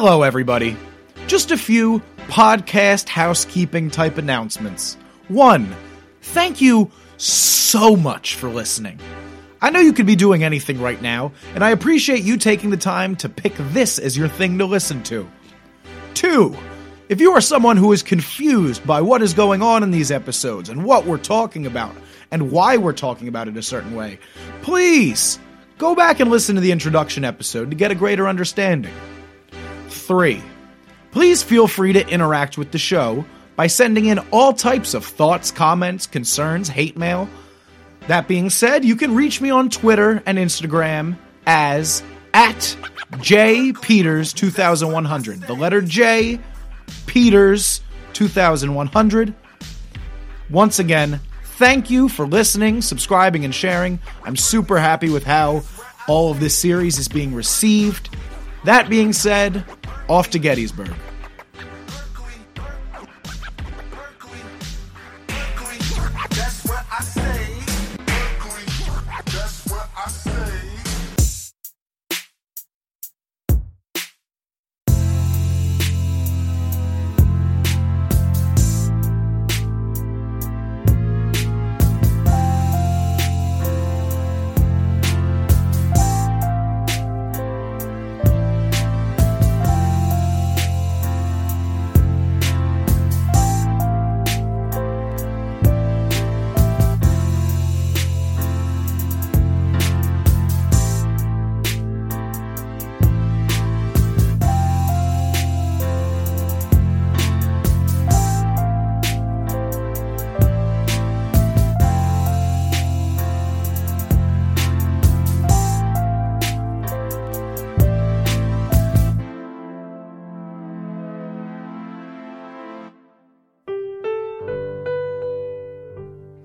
Hello, everybody. Just a few podcast housekeeping type announcements. 1. Thank you so much for listening. I know you could be doing anything right now, and I appreciate you taking the time to pick this as your thing to listen to. 2. If you are someone who is confused by what is going on in these episodes and what we're talking about and why we're talking about it a certain way, please go back and listen to the introduction episode to get a greater understanding. 3. Please feel free to interact with the show by sending in all types of thoughts, comments, concerns, hate mail. That being said, you can reach me on Twitter and Instagram as @jpeters2100. The letter J, Peters2100. Once again, thank you for listening, subscribing, and sharing. I'm super happy with how all of this series is being received. That being said, off to Gettysburg.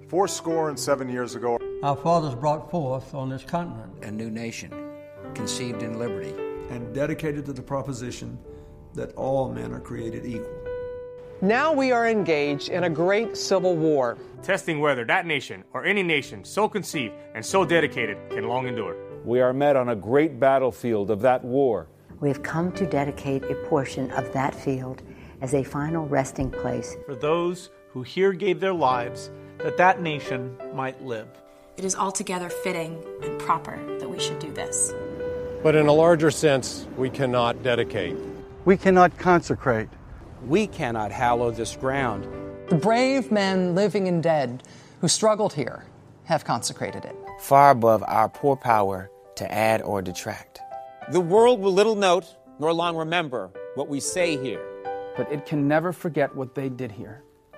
Fourscore and 7 years ago, our fathers brought forth on this continent a new nation, conceived in liberty, and dedicated to the proposition that all men are created equal. Now we are engaged in a great civil war, testing whether that nation, or any nation so conceived and so dedicated, can long endure. We are met on a great battlefield of that war. We have come to dedicate a portion of that field as a final resting place for those who here gave their lives that that nation might live. It is altogether fitting and proper that we should do this. But in a larger sense, we cannot dedicate. We cannot consecrate. We cannot hallow this ground. The brave men, living and dead, who struggled here have consecrated it. Far above our poor power to add or detract. The world will little note nor long remember what we say here. But it can never forget what they did here.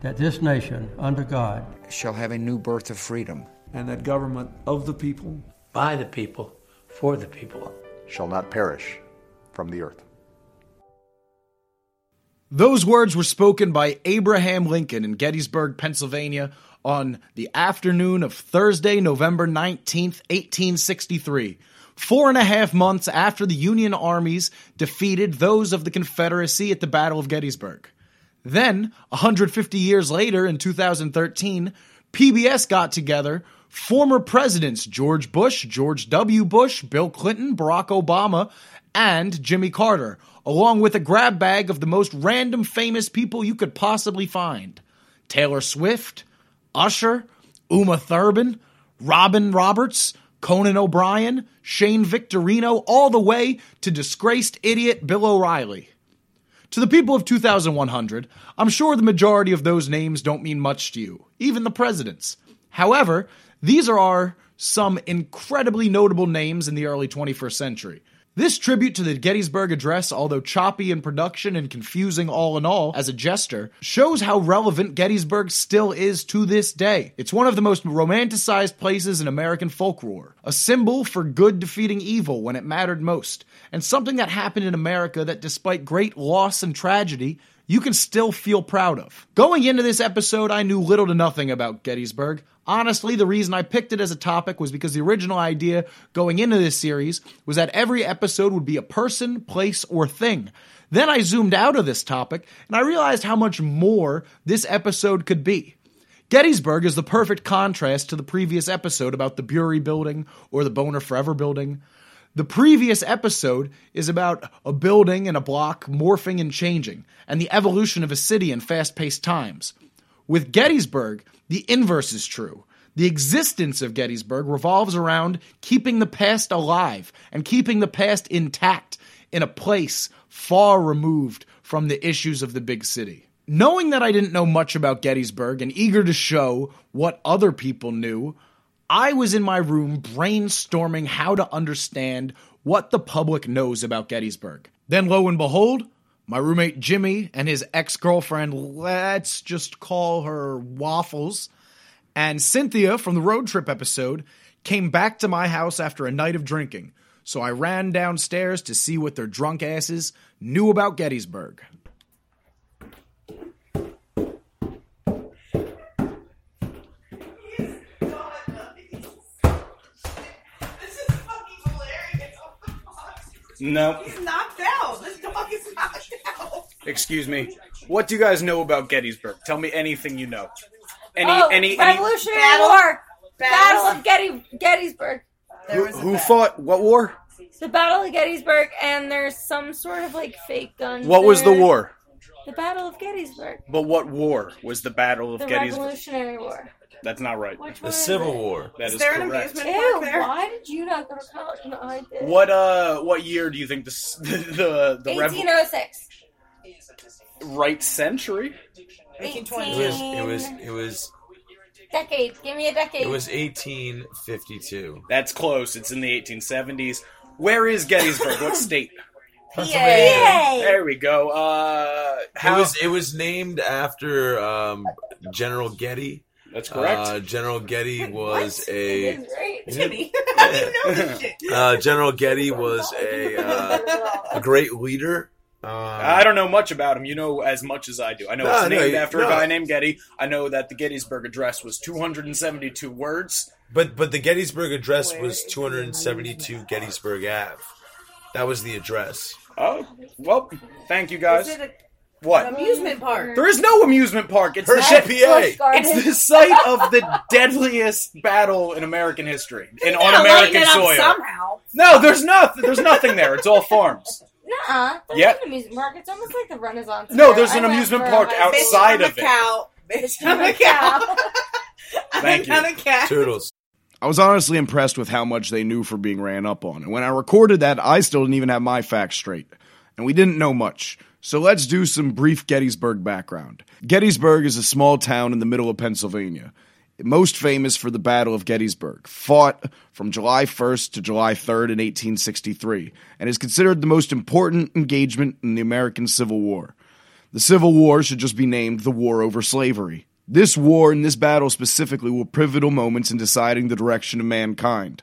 That this nation, under God, shall have a new birth of freedom. And that government of the people, by the people, for the people, shall not perish from the earth. Those words were spoken by Abraham Lincoln in Gettysburg, Pennsylvania, on the afternoon of Thursday, November 19th, 1863, 4.5 months after the Union armies defeated those of the Confederacy at the Battle of Gettysburg. Then, 150 years later, in 2013, PBS got together former presidents George Bush, George W. Bush, Bill Clinton, Barack Obama, and Jimmy Carter, along with a grab bag of the most random famous people you could possibly find. Taylor Swift, Usher, Uma Thurman, Robin Roberts, Conan O'Brien, Shane Victorino, all the way to disgraced idiot Bill O'Reilly. To the people of 2100, I'm sure the majority of those names don't mean much to you, even the presidents. However, these are some incredibly notable names in the early 21st century. This tribute to the Gettysburg Address, although choppy in production and confusing all in all as a gesture, shows how relevant Gettysburg still is to this day. It's one of the most romanticized places in American folklore, a symbol for good defeating evil when it mattered most, and something that happened in America that despite great loss and tragedy, you can still feel proud of. Going into this episode, I knew little to nothing about Gettysburg. Honestly, the reason I picked it as a topic was because the original idea going into this series was that every episode would be a person, place, or thing. Then I zoomed out of this topic, and I realized how much more this episode could be. Gettysburg is the perfect contrast to the previous episode about the Bury Building or the Boner Forever Building. The previous episode is about a building and a block morphing and changing, and the evolution of a city in fast-paced times. With Gettysburg, the inverse is true. The existence of Gettysburg revolves around keeping the past alive and keeping the past intact in a place far removed from the issues of the big city. Knowing that I didn't know much about Gettysburg and eager to show what other people knew, I was in my room brainstorming how to understand what the public knows about Gettysburg. Then lo and behold, my roommate Jimmy and his ex-girlfriend, let's just call her Waffles, and Cynthia from the road trip episode came back to my house after a night of drinking. So I ran downstairs to see what their drunk asses knew about Gettysburg. No. He's knocked out. This dog is knocked out. Excuse me. What do you guys know about Gettysburg? Tell me anything you know. Revolutionary War. Battle of Gettysburg. Who fought what war? The Battle of Gettysburg, and there's some sort of like fake gun. What was the war? The Battle of Gettysburg. But what war was the Battle of Gettysburg? The Revolutionary War. That's not right. The Civil War. That is correct. An amusement park there? Why did you not go to college? No, I did. What year do you think the 1806. Right century. 1820. It was. Decade. Give me a decade. It was 1852. That's close. It's in the 1870s. Where is Gettysburg? What state? PA. There we go. It was named after General Getty. That's correct. General Getty was a... General Getty was a great leader. I don't know much about him. You know as much as I do. I know it's named after a guy named Getty. I know that the Gettysburg Address was 272 words. But the Gettysburg Address was 272 Gettysburg Ave. That was the address. Oh, well, thank you guys. What? Amusement park. There is no amusement park. It's Hershey, PA. It's the site of the deadliest battle in American history. On American soil. Somehow. No, there's nothing there. It's all farms. Nuh-uh. There's an amusement park. It's almost like the Renaissance. No, there's an amusement park outside of it. Bitch, I'm a cow. Thank you. I'm a cow. Toodles. I was honestly impressed with how much they knew for being ran up on. And when I recorded that, I still didn't even have my facts straight. And we didn't know much. So let's do some brief Gettysburg background. Gettysburg is a small town in the middle of Pennsylvania, most famous for the Battle of Gettysburg, fought from July 1st to July 3rd in 1863, and is considered the most important engagement in the American Civil War. The Civil War should just be named the War Over Slavery. This war and this battle specifically were pivotal moments in deciding the direction of mankind.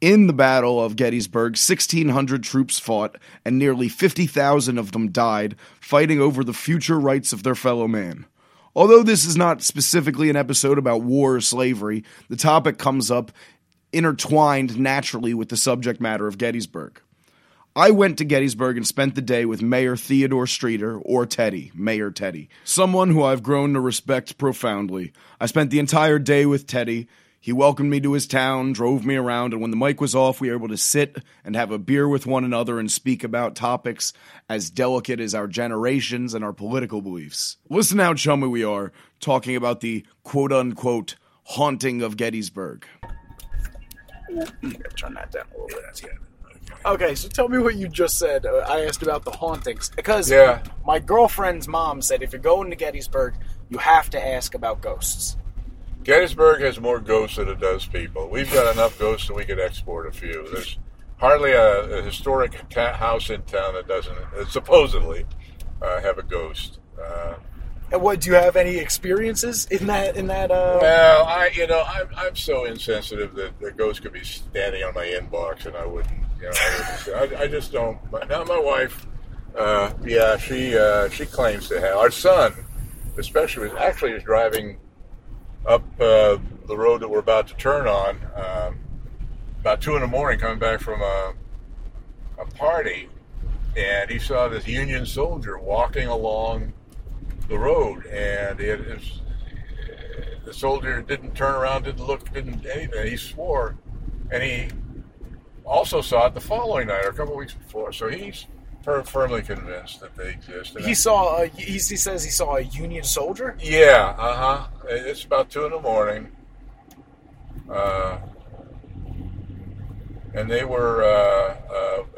In the Battle of Gettysburg, 1,600 troops fought, and nearly 50,000 of them died, fighting over the future rights of their fellow man. Although this is not specifically an episode about war or slavery, the topic comes up intertwined naturally with the subject matter of Gettysburg. I went to Gettysburg and spent the day with Mayor Theodore Streeter, or Teddy, Mayor Teddy, someone who I've grown to respect profoundly. I spent the entire day with Teddy. He welcomed me to his town, drove me around, and when the mic was off, we were able to sit and have a beer with one another and speak about topics as delicate as our generations and our political beliefs. Listen how chummy we are talking about the quote-unquote haunting of Gettysburg. Turn that down a little bit. Okay, so tell me what you just said. I asked about the hauntings. Because my girlfriend's mom said if you're going to Gettysburg, you have to ask about ghosts. Gettysburg has more ghosts than it does people. We've got enough ghosts that we could export a few. There's hardly a historic house in town that doesn't supposedly have a ghost. What, do you have any experiences in that? Well, I'm so insensitive that the ghost could be standing on my inbox, and I wouldn't. I just don't. Now my wife, she claims to have. Our son, especially, was driving up the road that we're about to turn on about 2 a.m, coming back from a party, and he saw this Union soldier walking along the road, and the soldier didn't turn around, didn't look, didn't anything. He swore, and he also saw it the following night or a couple of weeks before. So he's firmly convinced that they exist. And he says he saw a Union soldier. Yeah, It's about 2 a.m, and they were.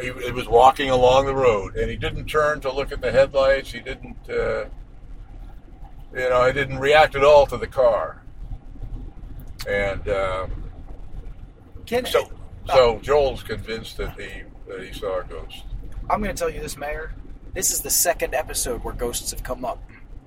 He was walking along the road, and he didn't turn to look at the headlights. He didn't. I didn't react at all to the car. And so Joel's convinced that he saw a ghost. I'm going to tell you this, Mayor. This is the second episode where ghosts have come up.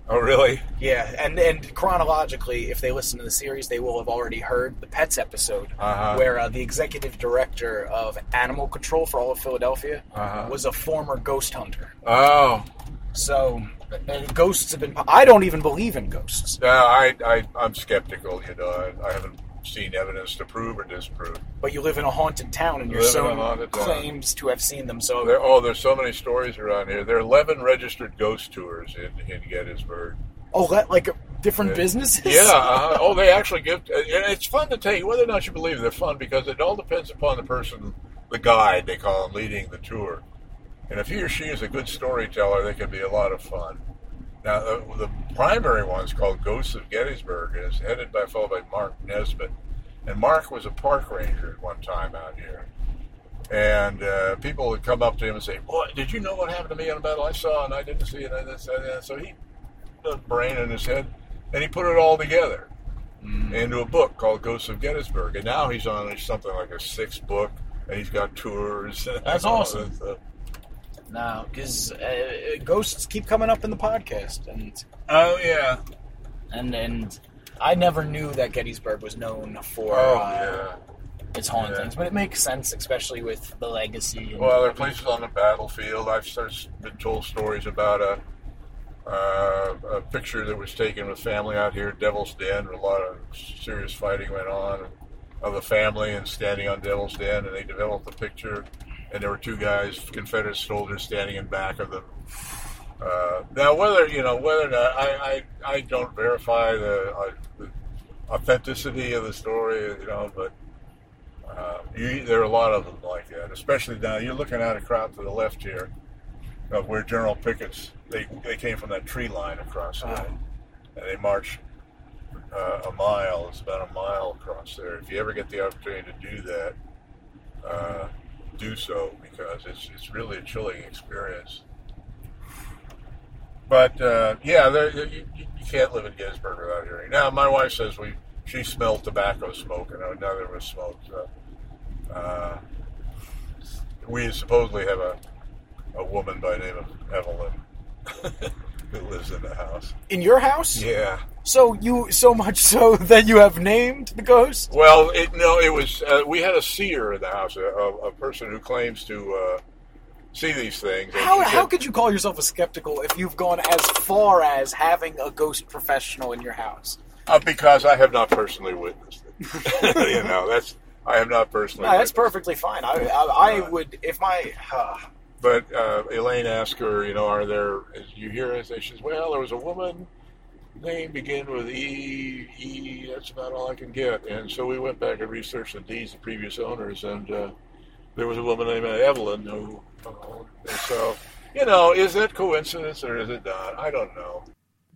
Oh, really? Yeah, and chronologically, if they listen to the series, they will have already heard the Pets episode, where the executive director of Animal Control for all of Philadelphia was a former ghost hunter. Oh. So... And ghosts have been... I don't even believe in ghosts. No, I'm skeptical, I haven't seen evidence to prove or disprove. But you live in a haunted town, and your son claims to have seen them, so... There's so many stories around here. There are 11 registered ghost tours in Gettysburg. Oh, different businesses? Yeah. They actually give... And it's fun to take. Whether or not you believe they're fun, because it all depends upon the person, the guide, they call him, leading the tour. And if he or she is a good storyteller, they can be a lot of fun. Now, the primary one is called Ghosts of Gettysburg, and it's headed by a fellow by Mark Nesbitt. And Mark was a park ranger at one time out here. And people would come up to him and say, "Boy, did you know what happened to me on the battle? I saw, and I didn't see it." And so he put a brain in his head, and he put it all together into a book called Ghosts of Gettysburg. And now he's on something like a 6th book, and he's got tours. That's awesome. No, because ghosts keep coming up in the podcast, and and I never knew that Gettysburg was known for its hauntings, but it makes sense, especially with the legacy. And there are places on the battlefield. I've been told stories about a picture that was taken with family out here, Devil's Den, where a lot of serious fighting went on of the family and standing on Devil's Den, and they developed the picture. And there were two guys, Confederate soldiers, standing in back of them. Now, whether or not, I don't verify the authenticity of the story, but there are a lot of them like that. Especially now, you're looking at a crowd to the left here of where General Pickett's. They came from that tree line across there, and they marched a mile. It's about a mile across there. If you ever get the opportunity to do that. Do so, because it's really a chilling experience. But you can't live in Gettysburg without hearing. Now my wife says she smelled tobacco smoke, and now there was smoke. We supposedly have a woman by the name of Evelyn who lives in the house. In your house? Yeah. So so much so that you have named the ghost? Well, it was. We had a seer in the house, a person who claims to see these things. How could you call yourself a skeptical if you've gone as far as having a ghost professional in your house? Because I have not personally witnessed it. I have not personally. No, that's perfectly fine. I would if my. But Elaine asked her, you hear it? She says, there was a woman. Name begin with E. That's about all I can get. And so we went back and researched the deeds of previous owners, and there was a woman named Evelyn who. And so, is that coincidence or is it not? I don't know.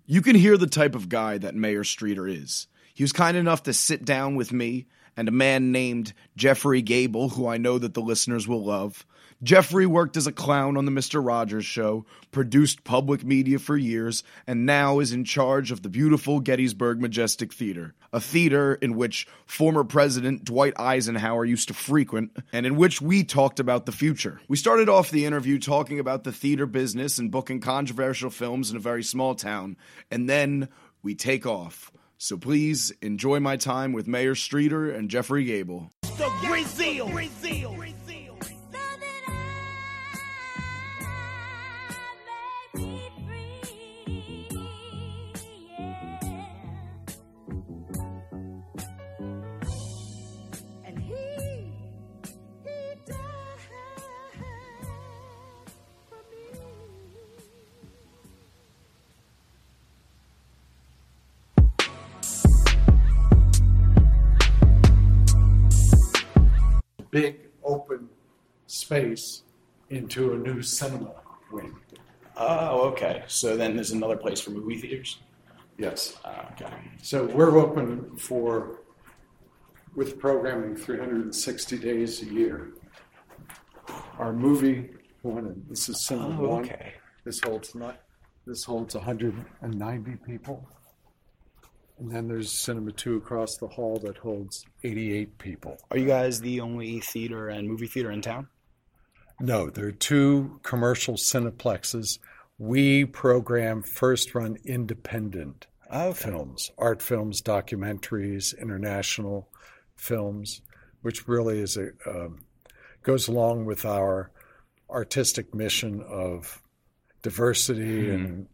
You can hear the type of guy that Mayor Streeter is. He was kind enough to sit down with me and a man named Jeffrey Gable, who I know that the listeners will love. Jeffrey worked as a clown on the Mr. Rogers Show, produced public media for years, and now is in charge of the beautiful Gettysburg Majestic Theater, a theater in which former President Dwight Eisenhower used to frequent, and in which we talked about the future. We started off the interview talking about the theater business and booking controversial films in a very small town, and then we take off. So please enjoy my time with Mayor Streeter and Jeffrey Gable. So Brazil! Big open space into a new cinema wing. Oh, okay. So then there's another place for movie theaters? Yes. Oh, okay. So we're open for, with programming, 360 days a year. Our movie one, and this is cinema one. Okay. This holds 190 people. And then there's Cinema 2 across the hall that holds 88 people. Are you guys the only theater and movie theater in town? No, there are two commercial cineplexes. We program first-run independent films, art films, documentaries, international films, which really is goes along with our artistic mission of diversity and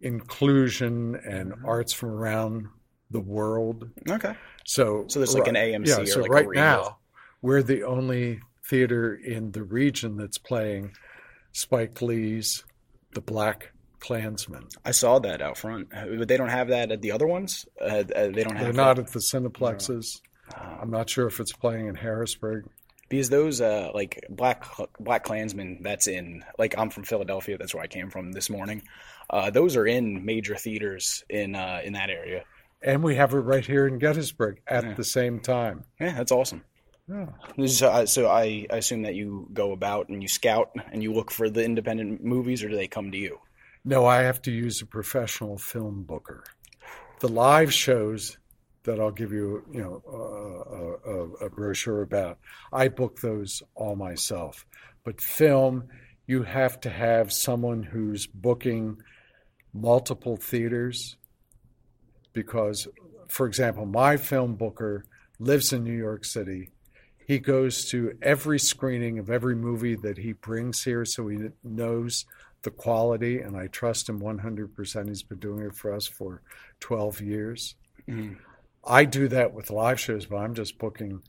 inclusion and arts from around the world. Okay. So there's like an AMC or so like right now, we're the only theater in the region that's playing Spike Lee's The BlacKkKlansman. I saw that out front. But they don't have that at the other ones? They're not at the Cineplexes. No. I'm not sure if it's playing in Harrisburg. Because those, like, BlacKkKlansman, that's in, like, I'm from Philadelphia. That's where I came from this morning. Those are in major theaters in that area. And we have it right here in Gettysburg at the same time. Yeah, that's awesome. Yeah. So I assume that you go about and you scout and you look for the independent movies, or do they come to you? No, I have to use a professional film booker. The live shows that I'll give you, a brochure about. I book those all myself. But film, you have to have someone who's booking multiple theaters because, for example, my film booker lives in New York City. He goes to every screening of every movie that he brings here, so he knows the quality, and I trust him 100%. He's been doing it for us for 12 years. Mm-hmm. I do that with live shows, but I'm just booking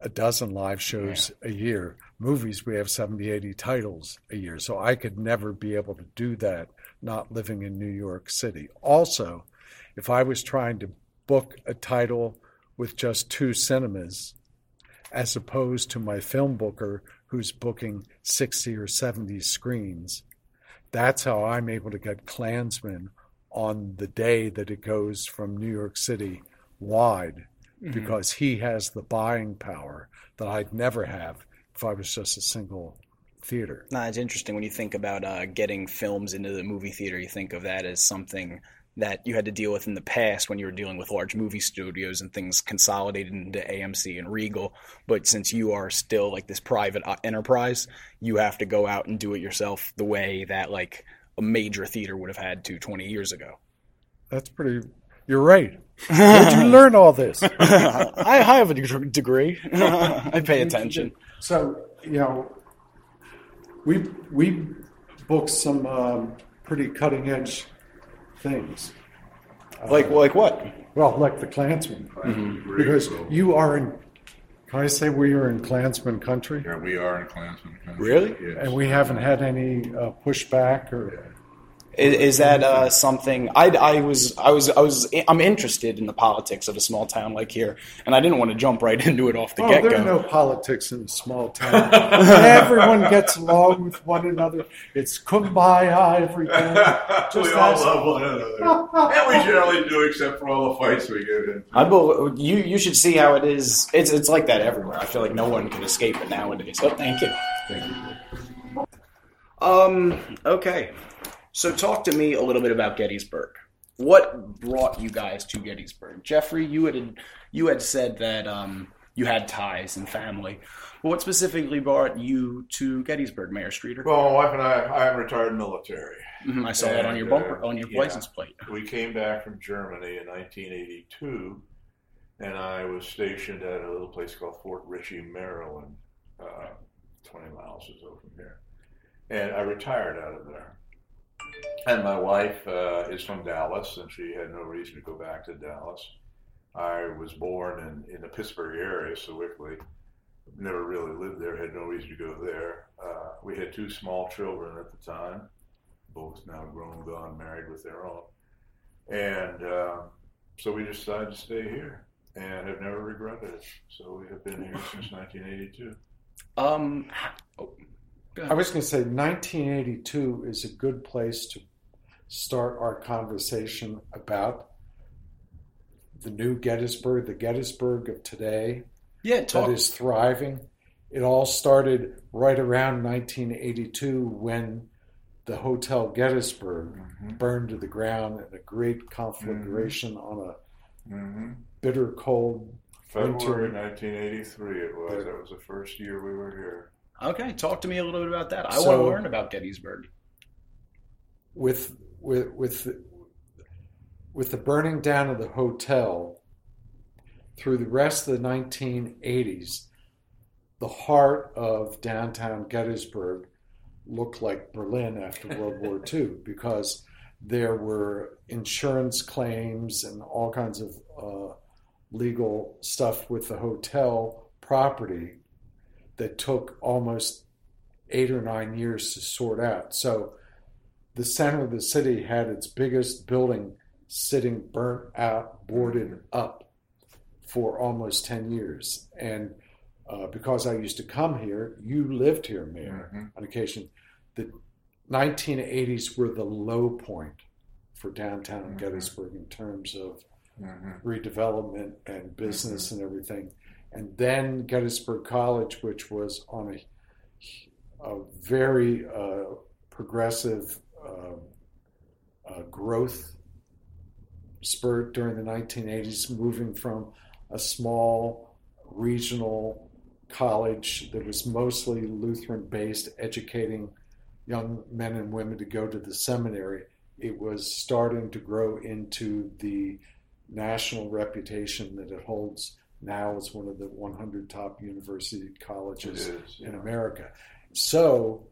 a dozen live shows a year. Movies, we have 70, 80 titles a year. So I could never be able to do that, not living in New York City. Also, if I was trying to book a title with just two cinemas, as opposed to my film booker who's booking 60 or 70 screens, that's how I'm able to get Klansman on the day that it goes from New York City wide, because he has the buying power that I'd never have if I was just a single theater. No, it's interesting. When you think about getting films into the movie theater, you think of that as something that you had to deal with in the past when you were dealing with large movie studios and things consolidated into AMC and Regal. But since you are still like this private enterprise, you have to go out and do it yourself the way that like a major theater would have had to 20 years ago. That's pretty... You're right. Where'd you learn all this? I have a degree. I pay attention. So, we booked some pretty cutting-edge things. Like what? Well, like the Klansman. Mm-hmm. Because you are in... Can I say we are in Klansman country? Yeah, we are in Klansman country. Really? Yes. And we haven't had any pushback or... Is that something? I'm interested in the politics of a small town like here, and I didn't want to jump right into it off the get-go. There are no politics in a small town. Everyone gets along with one another. It's kumbaya every day. We all love one another, and we generally do, except for all the fights we get in. You should see how it is. It's like that everywhere. I feel like no one can escape it nowadays. Oh, thank you. Thank you. Okay. So talk to me a little bit about Gettysburg. What brought you guys to Gettysburg? Jeffrey, you had said that you had ties and family. Well, what specifically brought you to Gettysburg, Mayor Streeter? Well, my wife and I am retired military. Mm-hmm. I saw that on your bumper, on your license plate. We came back from Germany in 1982, and I was stationed at a little place called Fort Ritchie, Maryland, 20 miles or so from here. And I retired out of there. And my wife is from Dallas, and she had no reason to go back to Dallas. I was born in the Pittsburgh area, Sewickley. Never really lived there, had no reason to go there. We had two small children at the time, both now grown, gone, married with their own. And so we decided to stay here, and have never regretted it. So we have been here since 1982. I was going to say 1982 is a good place to start our conversation about the new Gettysburg, the Gettysburg of today, that is thriving. It all started right around 1982 when the Hotel Gettysburg burned to the ground in a great conflagration on a bitter cold February winter. 1983 it was. That was the first year we were here. Okay, talk to me a little bit about that. I want to learn about Gettysburg. With the burning down of the hotel, through the rest of the 1980s, the heart of downtown Gettysburg looked like Berlin after World War II, because there were insurance claims and all kinds of legal stuff with the hotel property that took almost 8 or 9 years to sort out. So the center of the city had its biggest building sitting burnt out, boarded up for almost 10 years. And because I used to come here, you lived here, Mayor, on occasion. The 1980s were the low point for downtown Gettysburg in terms of redevelopment and business and everything. And then Gettysburg College, which was on a very progressive growth spurt during the 1980s, moving from a small regional college that was mostly Lutheran-based, educating young men and women to go to the seminary. It was starting to grow into the national reputation that it holds now as one of the 100 top university colleges in America. So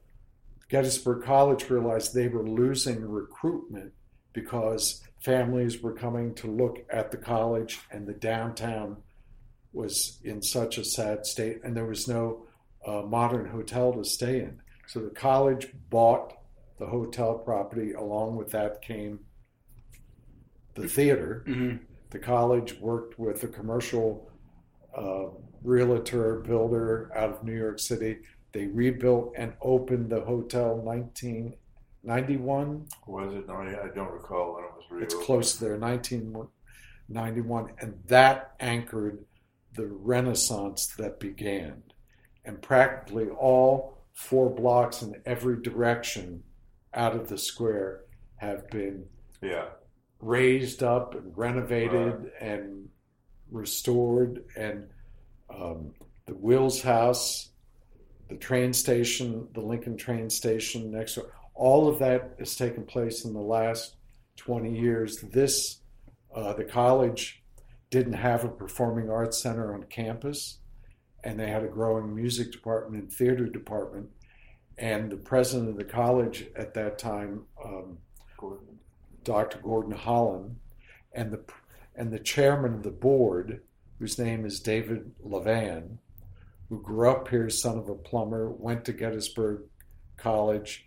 Gettysburg College realized they were losing recruitment because families were coming to look at the college, and the downtown was in such a sad state, and there was no modern hotel to stay in. So the college bought the hotel property. Along with that came the theater. The college worked with a commercial realtor builder out of New York City. They rebuilt and opened the hotel 1991. Was it? I don't recall when it was rebuilt. It's close to there, 1991. And that anchored the Renaissance that began. And practically all 4 blocks in every direction out of the square have been raised up and renovated and restored. And the Wills House, the train station, the Lincoln train station next door, all of that has taken place in the last 20 years. This, the college didn't have a performing arts center on campus, and they had a growing music department and theater department. And the president of the college at that time, Dr. Gordon Holland, and the chairman of the board, whose name is David Levan, who grew up here, son of a plumber, went to Gettysburg College,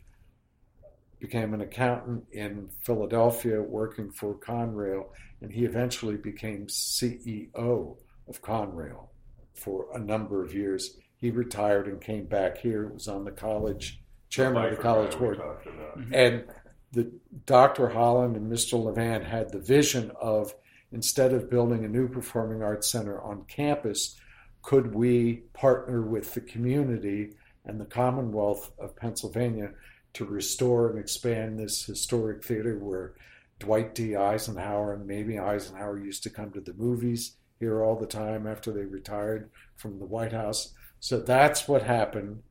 became an accountant in Philadelphia working for Conrail, and he eventually became CEO of Conrail for a number of years. He retired and came back here. It was on the college, chairman of the college board. And the Dr. Holland and Mr. Levan had the vision of, instead of building a new performing arts center on campus, could we partner with the community and the Commonwealth of Pennsylvania to restore and expand this historic theater where Dwight D. Eisenhower and Mamie Eisenhower used to come to the movies here all the time after they retired from the White House. So that's what happened.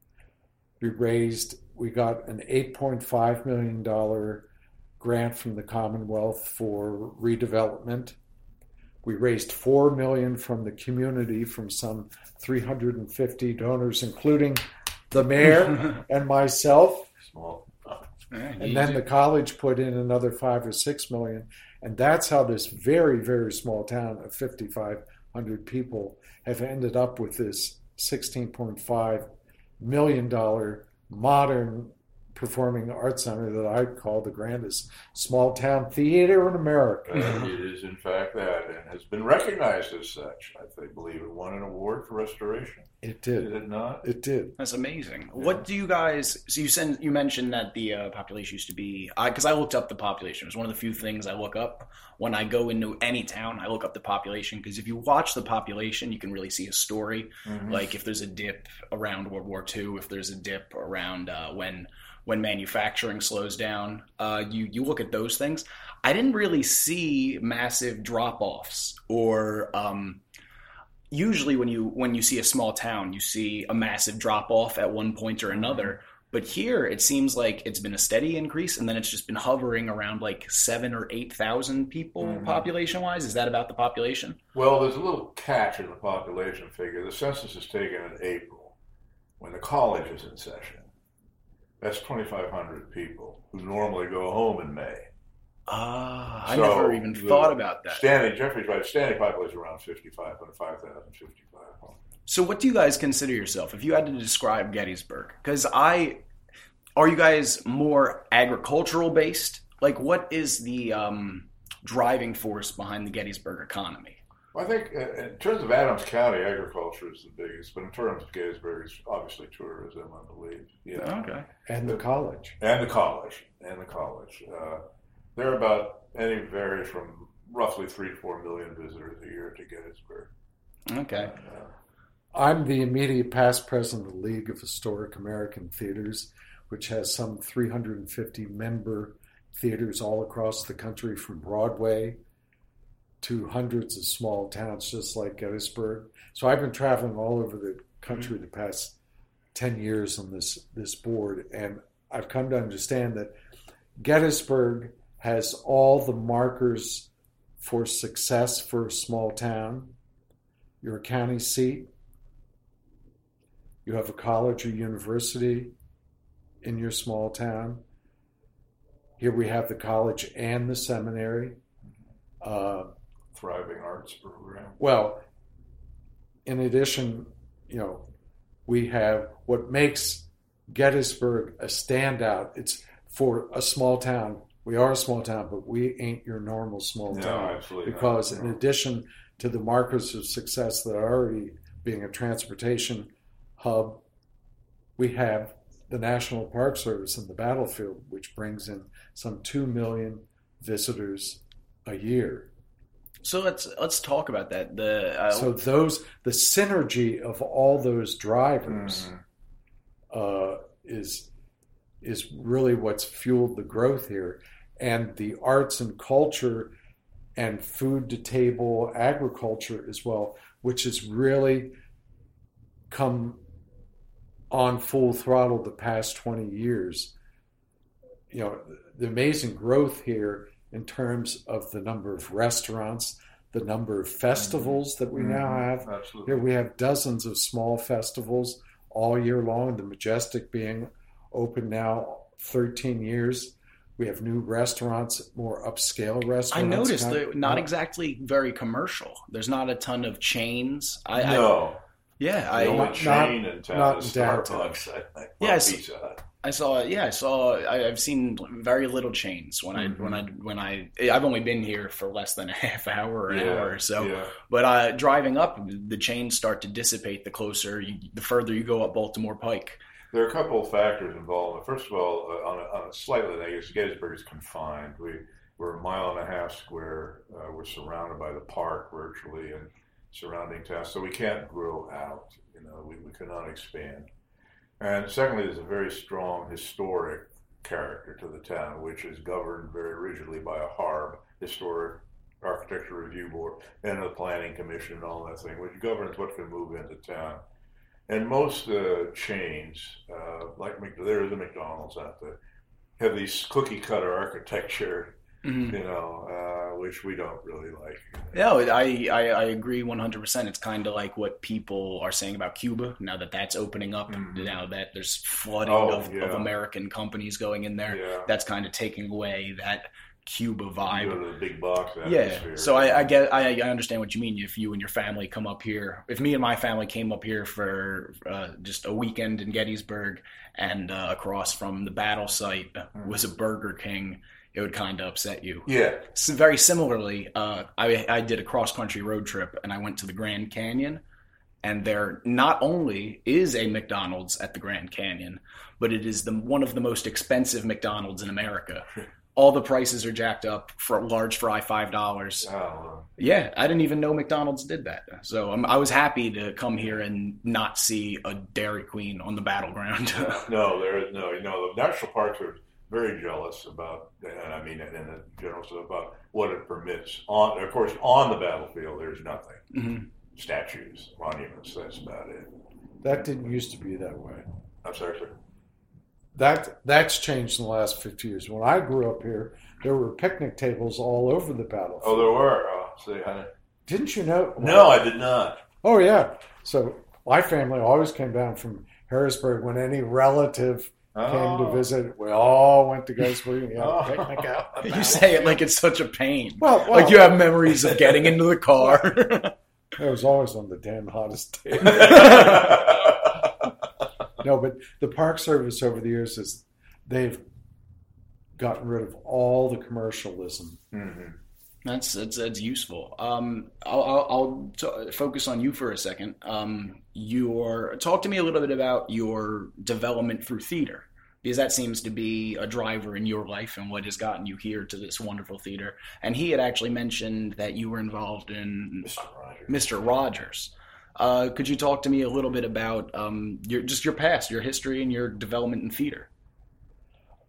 We got an $8.5 million grant from the Commonwealth for redevelopment. We raised $4 million from the community, from some 350 donors, including the mayor and myself. And then the college put in another $5 or $6 million, and that's how this very, very small town of 5,500 people have ended up with this $16.5 million modern performing arts center that I call the grandest small town theater in America. It is, in fact, that, and has been recognized as such. I believe it won an award for restoration. It did. Did it not? It did. That's amazing. Yeah. What do you guys? So you mentioned that the population used to be. Because I looked up the population. It's one of the few things I look up when I go into any town. I look up the population, because if you watch the population, you can really see a story. Mm-hmm. Like if there's a dip around World War II, if there's a dip around when manufacturing slows down, you look at those things. I didn't really see massive drop-offs, or usually when you see a small town, you see a massive drop-off at one point or another. But here, it seems like it's been a steady increase, and then it's just been hovering around like 7,000 or 8,000 people, mm-hmm. population-wise. Is that about the population? Well, there's a little catch in the population figure. The census is taken in April, when the college is in session. That's 2,500 people who normally go home in May. I never even thought about that. Jeffrey's right. Standing population is around 5,500, 5,055. So what do you guys consider yourself, if you had to describe Gettysburg? Because are you guys more agricultural based? Like, what is the driving force behind the Gettysburg economy? Well, I think in terms of Adams County, agriculture is the biggest, but in terms of Gettysburg, it's obviously tourism, I believe. Yeah. Okay. And the college. There are about, any vary from roughly 3 to 4 million visitors a year to Gettysburg. Okay. I'm the immediate past president of the League of Historic American Theaters, which has some 350 member theaters all across the country, from Broadway to hundreds of small towns just like Gettysburg. So I've been traveling all over the country the past 10 years on this board, and I've come to understand that Gettysburg has all the markers for success for a small town. You're a county seat. You have a college or university in your small town. Here we have the college and the seminary. Thriving arts program. Well, in addition, we have what makes Gettysburg a standout. It's for a small town. We are a small town, but we ain't your normal small town. Absolutely. Because in addition to the markers of success that are already being a transportation hub, we have the National Park Service and the battlefield, which brings in some 2 million visitors a year. So let's talk about that. So the synergy of all those drivers is really what's fueled the growth here, and the arts and culture and food to table agriculture as well, which has really come on full throttle the past 20 years. The amazing growth here in terms of the number of restaurants, the number of festivals that we now have. Absolutely. Here we have dozens of small festivals all year long, the Majestic being open now 13 years. We have new restaurants, more upscale restaurants. I noticed they're not exactly very commercial. There's not a ton of chains. Yeah, the only chain in town is Starbucks. Pizza Hut. I've seen very little chains I've only been here for less than a half hour or an hour or so. Yeah. But driving up, the chains start to dissipate the further you go up Baltimore Pike. There are a couple of factors involved. First of all, on a slightly negative, Gettysburg is confined. We're a mile and a half square. We're surrounded by the park virtually and surrounding towns, so we can't grow out. We cannot expand. And secondly, there's a very strong historic character to the town, which is governed very rigidly by a HARB, Historic Architecture Review Board, and the Planning Commission and all that thing, which governs what can move into town. And most chains, there is a McDonald's out there, have these cookie-cutter architecture, which we don't really like. No, I agree 100%. It's kind of like what people are saying about Cuba now that that's opening up, now that there's flooding of American companies going in there. Yeah. That's kind of taking away that Cuba vibe. You go to the big box atmosphere. Yeah, so I understand what you mean. If you and your family come up here, if me and my family came up here for just a weekend in Gettysburg, and across from the battle site was a Burger King, it would kind of upset you. Yeah. So very similarly, I did a cross-country road trip, and I went to the Grand Canyon, and there not only is a McDonald's at the Grand Canyon, but it is one of the most expensive McDonald's in America. All the prices are jacked up for a large fry, $5. Oh. Yeah, I didn't even know McDonald's did that. So I was happy to come here and not see a Dairy Queen on the battleground. The national parks are very jealous about, and I mean, in the general sense, about what it permits. Of course, on the battlefield, there's nothing. Mm-hmm. Statues, monuments, that's about it. That didn't used to be that way. I'm sorry, sir? That's changed in the last 50 years. When I grew up here, there were picnic tables all over the battlefield. Oh, there were? Oh, see, didn't you know? No, I did not. Oh, yeah. So my family always came down from Harrisburg when any relative came to visit. We all went to Gettysburg and had a picnic out. You say it like it's such a pain. Well, like you have memories of getting into the car. It was always on the damn hottest day. No, but the Park Service over the years is they've gotten rid of all the commercialism. Mm-hmm. That's useful. I'll focus on you for a second. Talk to me a little bit about your development through theater, because that seems to be a driver in your life and what has gotten you here to this wonderful theater. And he had actually mentioned that you were involved in Mr. Rogers. Could you talk to me a little bit about your past, your history, and your development in theater?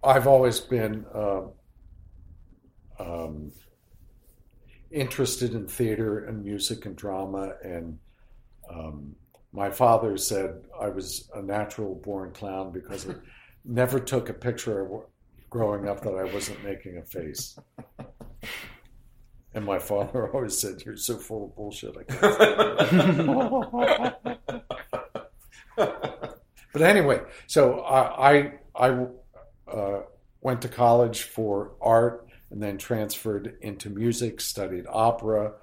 I've always been interested in theater and music and drama, and my father said I was a natural-born clown because I never took a picture growing up that I wasn't making a face. And my father always said, "You're so full of bullshit, I can't." But anyway, so I went to college for art and then transferred into music, studied opera,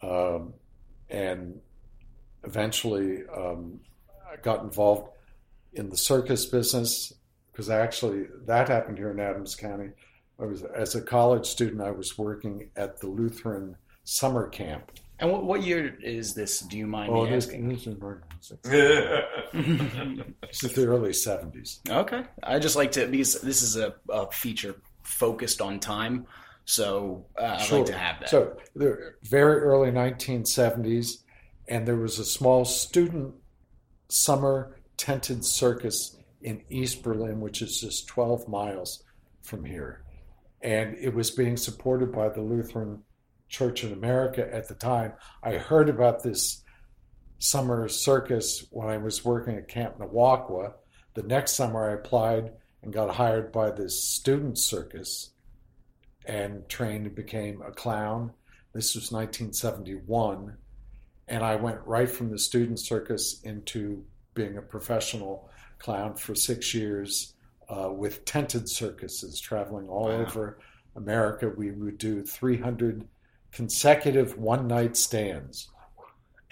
and eventually I got involved in the circus business because actually that happened here in Adams County. As a college student, I was working at the Lutheran summer camp. And what year is this? Do you mind me asking? It's the early 70s. Okay. I just like to, because this is a feature focused on time, so I'd like to have that. So the very early 1970s, and there was a small student summer tented circus in East Berlin, which is just 12 miles from here. And it was being supported by the Lutheran Church in America at the time. I heard about this summer circus when I was working at Camp Nawakwa. The next summer I applied and got hired by this student circus and trained and became a clown. This was 1971. And I went right from the student circus into being a professional clown for 6 years. With tented circuses traveling all over America. We would do 300 consecutive one-night stands.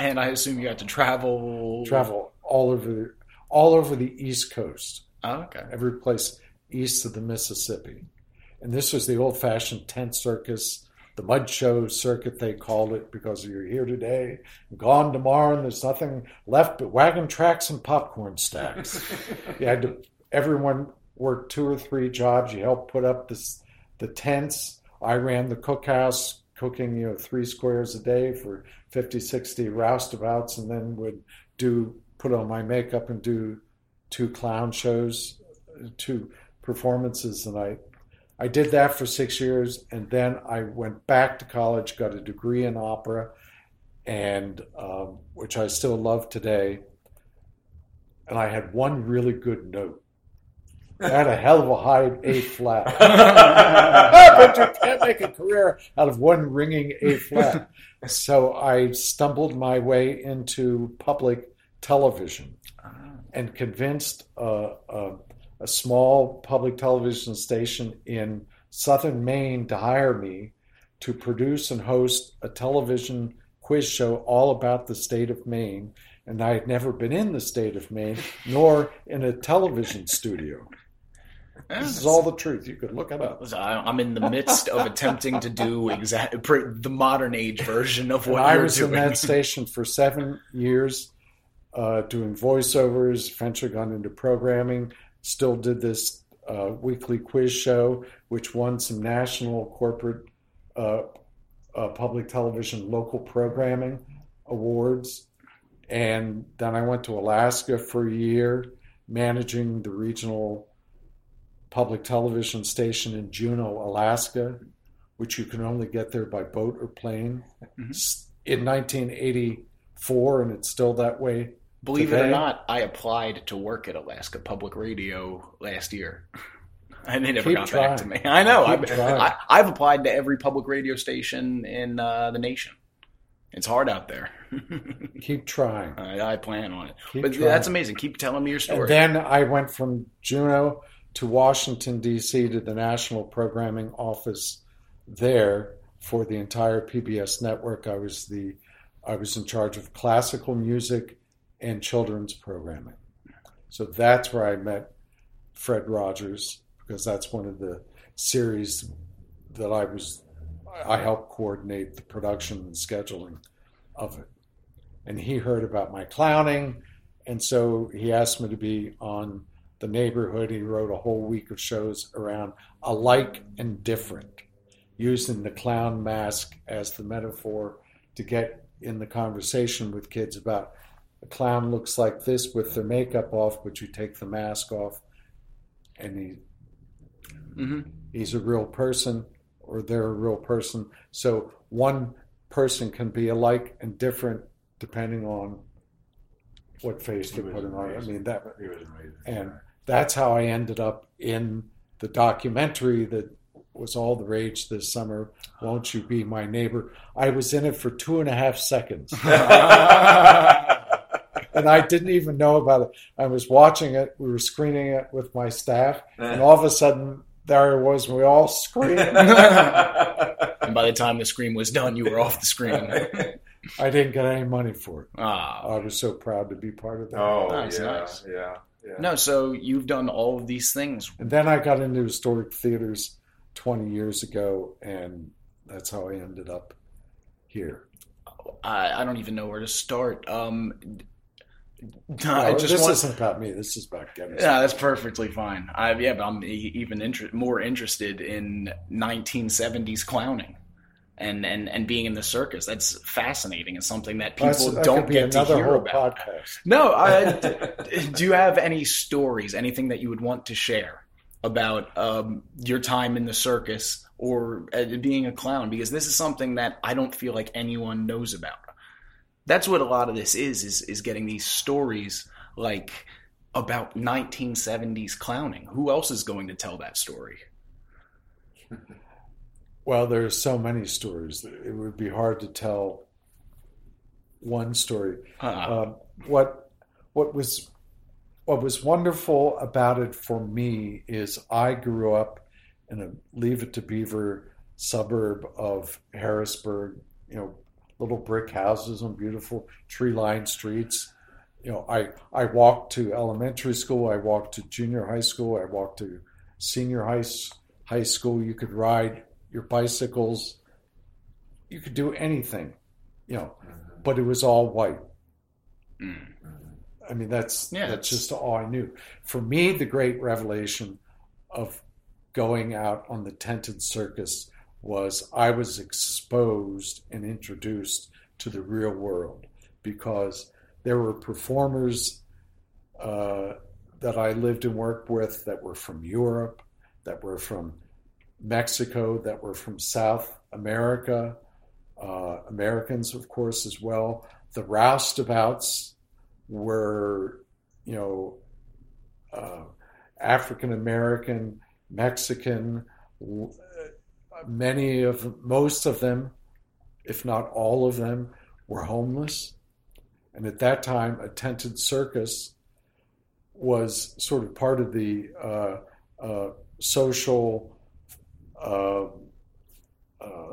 And I assume you had to travel all over the East Coast. Oh, okay. Every place east of the Mississippi. And this was the old-fashioned tent circus, the mud show circuit, they called it, because you're here today, gone tomorrow, and there's nothing left but wagon tracks and popcorn stacks. You had to, everyone worked two or three jobs. You helped put up the tents. I ran the cookhouse, cooking, you know, 3 squares a day for 50, 60 roustabouts, and then would put on my makeup and do 2 clown shows, 2 performances a night. I did that for 6 years, and then I went back to college, got a degree in opera, and which I still love today. And I had one really good note. I had a hell of a high A flat. But you can't make a career out of one ringing A flat. So I stumbled my way into public television and convinced a small public television station in southern Maine to hire me to produce and host a television quiz show all about the state of Maine. And I had never been in the state of Maine, nor in a television studio. This is all the truth. You could look it up. I'm in the midst of attempting to do the modern age version of what you're doing. I was in that station for 7 years, doing voiceovers, eventually gone into programming, still did this weekly quiz show, which won some national corporate public television local programming awards. And then I went to Alaska for a year, managing the regional public television station in Juneau, Alaska, which you can only get there by boat or plane. Mm-hmm. In 1984, and it's still that way. Believe it or not, I applied to work at Alaska Public Radio last year. And they never got back to me. I know. I've applied to every public radio station in the nation. It's hard out there. Keep trying. I plan on it. That's amazing. Keep telling me your story. And then I went from Juneau to Washington, D.C. to the national programming office there for the entire PBS network. I was in charge of classical music and children's programming. So that's where I met Fred Rogers, because that's one of the series that I helped coordinate the production and scheduling of it. And he heard about my clowning, and so he asked me to be on The Neighborhood. He wrote a whole week of shows around alike and different, using the clown mask as the metaphor to get in the conversation with kids about a clown looks like this with their makeup off, but you take the mask off, and he's a real person. Or they're a real person. So one person can be alike and different depending on what face they're putting on. I mean, that was amazing. And that's how I ended up in the documentary that was all the rage this summer, Won't You Be My Neighbor? I was in it for 2.5 seconds. And I didn't even know about it. I was watching it. We were screening it with my staff. And all of a sudden, there I was, and we all screamed. And by the time the scream was done, you were off the screen. I didn't get any money for it. I was so proud to be part of that. Oh, nice, yeah, nice. Yeah. No, so you've done all of these things. And then I got into historic theaters 20 years ago, and that's how I ended up here. I don't even know where to start. Isn't about me. This is about Gettysburg. Yeah, that's perfectly fine. But I'm even more interested in 1970s clowning and being in the circus. That's fascinating, and something that people don't get to hear about. Podcast. No, do you have any stories, anything that you would want to share about your time in the circus or being a clown? Because this is something that I don't feel like anyone knows about. That's what a lot of this is getting these stories like about 1970s clowning. Who else is going to tell that story? Well, there are so many stories that it would be hard to tell one story. What was wonderful about it for me is I grew up in a Leave It to Beaver suburb of Harrisburg, you know, little brick houses on beautiful tree-lined streets. You know, I walked to elementary school. I walked to junior high school. I walked to senior high school. You could ride your bicycles. You could do anything, you know, but it was all white. I mean, that's just all I knew. For me, the great revelation of going out on the tented circus was I was exposed and introduced to the real world, because there were performers that I lived and worked with that were from Europe, that were from Mexico, that were from South America, Americans, of course, as well. The roustabouts were, you know, African American, Mexican, most of them, if not all of them, were homeless. And at that time, a tented circus was sort of part of the social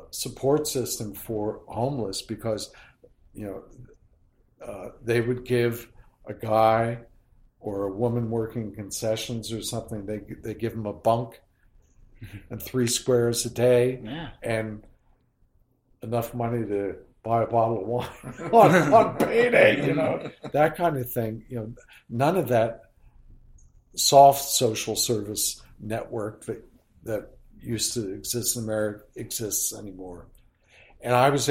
support system for homeless, because, you know, they would give a guy or a woman working concessions or something, they give them a bunk and 3 squares a day and enough money to buy a bottle of wine on payday, you know, that kind of thing. You know, none of that soft social service network that used to exist in America exists anymore. And I was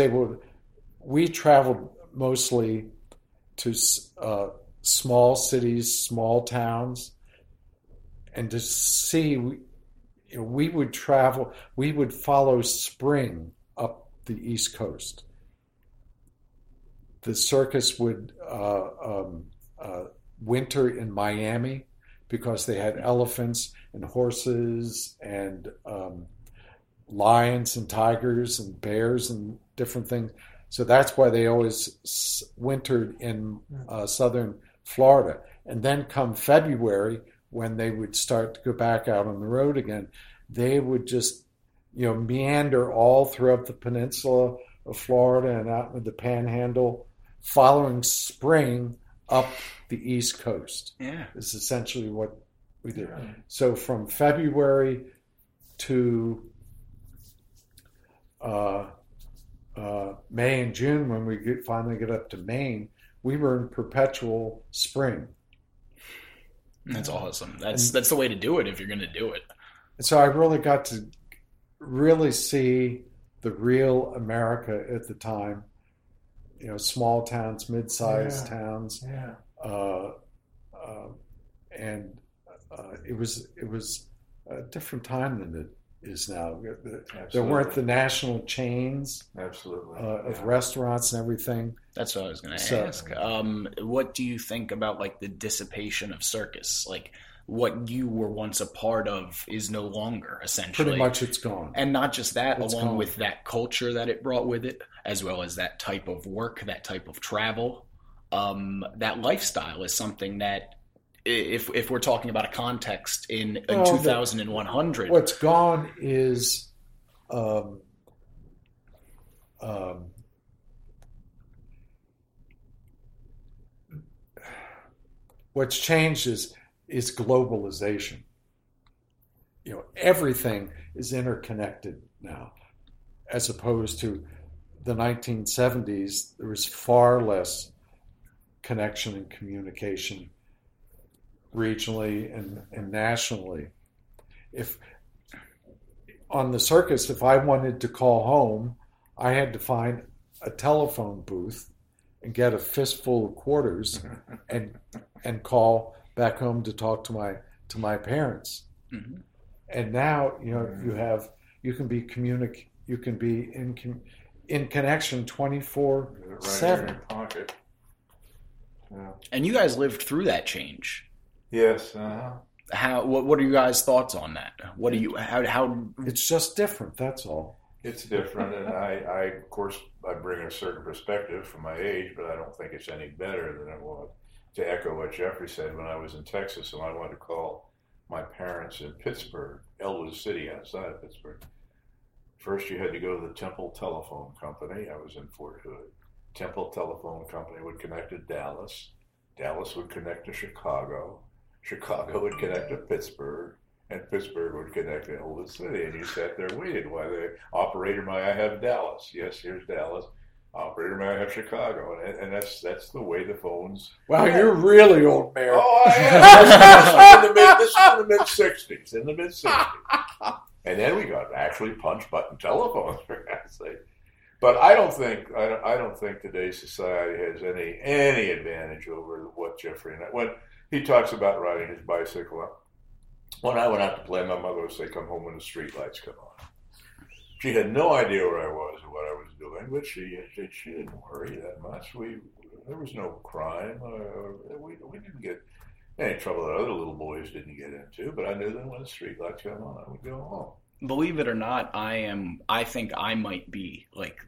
we traveled mostly to small cities, small towns, and to see, we would travel, we would follow spring up the East Coast. The circus would winter in Miami, because they had elephants and horses and lions and tigers and bears and different things. So that's why they always wintered in southern Florida. And then come February, when they would start to go back out on the road again, they would just, you know, meander all throughout the peninsula of Florida and out with the panhandle, following spring up the East Coast. Yeah, is essentially what we did. Yeah. So from February to May and June, when we finally get up to Maine, we were in perpetual spring. That's awesome. That's the way to do it if you're going to do it. So I really got to really see the real America at the time. You know, small towns, mid-sized towns. Yeah. It was a different time than it is now. There weren't the national chains of restaurants and everything. That's what I was going to ask. What do you think about, like, the dissipation of circus? Like, what you were once a part of is no longer, essentially. Pretty much it's gone. And not just that, along with that culture that it brought with it, as well as that type of work, that type of travel. That lifestyle is something that, if we're talking about a context in 2100, what's gone is what's changed is globalization. You know, everything is interconnected now, as opposed to the 1970s. There was far less connection and communication regionally and nationally. If on the circus, if I wanted to call home, I had to find a telephone booth and get a fistful of quarters and call back home to talk to my parents. Mm-hmm. And now, you know, you can be in connection 24/7. Right in your pocket. Yeah. And you guys lived through that change. Yes. How? What are you guys' thoughts on that? What do you? How? It's just different. That's all. It's different, and I of course I bring a certain perspective from my age, but I don't think it's any better than it was. To echo what Jeffrey said, when I was in Texas and I wanted to call my parents in Pittsburgh, Elwood City outside of Pittsburgh, First, you had to go to the Temple Telephone Company. I was in Fort Hood. Temple Telephone Company would connect to Dallas. Dallas would connect to Chicago. Chicago would connect to Pittsburgh. And Pittsburgh would connect to Old City. And you sat there waiting while the operator, may I have Dallas? Yes, here's Dallas. Operator, may I have Chicago? And that's the way the phones... Wow, went. You're really old, Mayor. Oh, I am. This was in the mid-60s. In the mid-60s. And then we got actually punch-button telephones, for God's sake. But I don't think today's society has any advantage over what Jeffrey and I... When he talks about riding his bicycle, when I went out to play, my mother would say, come home when the street lights come on. She had no idea where I was or what I was doing, but she didn't worry that much. There was no crime. We didn't get any trouble that other little boys didn't get into, but I knew that when the street lights came on, I would go home. Believe it or not, I think I might be like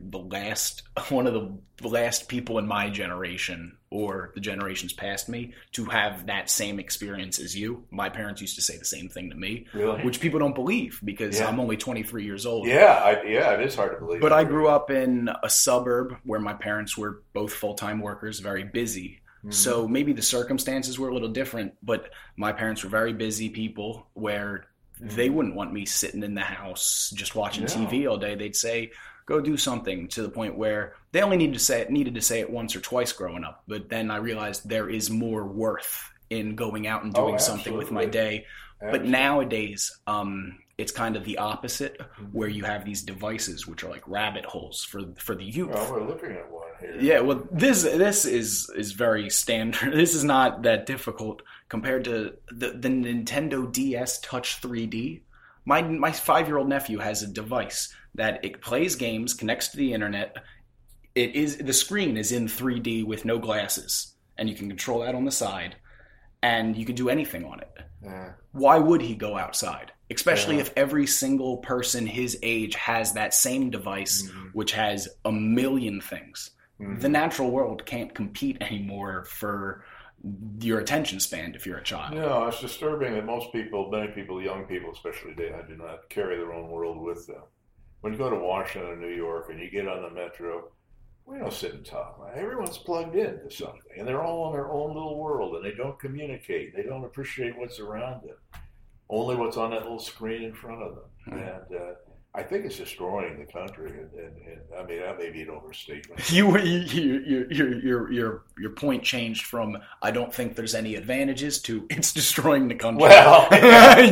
one of the last people in my generation or the generations past me to have that same experience as you. My parents used to say the same thing to me, really? Which people don't believe because I'm only 23 years old. Yeah, it is hard to believe. But I grew up in a suburb where my parents were both full-time workers, very busy. Mm-hmm. So maybe the circumstances were a little different, but my parents were very busy people where they wouldn't want me sitting in the house just watching TV all day. They'd say, go do something, to the point where they only needed to say it once or twice growing up. But then I realized there is more worth in going out and doing something with my day. Absolutely. But nowadays, it's kind of the opposite, where you have these devices which are like rabbit holes for the youth. Well, we're looking at one here. Yeah, well, this is very standard. This is not that difficult compared to the Nintendo DS Touch 3D. My 5-year-old nephew has a device that it plays games, connects to the internet. The screen is in 3D with no glasses, and you can control that on the side, and you can do anything on it. Yeah. Why would he go outside? Especially if every single person his age has that same device, which has a million things. Mm-hmm. The natural world can't compete anymore for your attention span if you're a child. No, it's disturbing that many people, young people especially today, do not carry their own world with them. When you go to Washington or New York and you get on the metro, we don't sit and talk. Everyone's plugged into something, and they're all in their own little world, and they don't communicate. They don't appreciate what's around them. Only what's on that little screen in front of them. Mm-hmm. And I think it's destroying the country. And I mean, that may be an overstatement. Your point changed from, I don't think there's any advantages, to it's destroying the country. Well,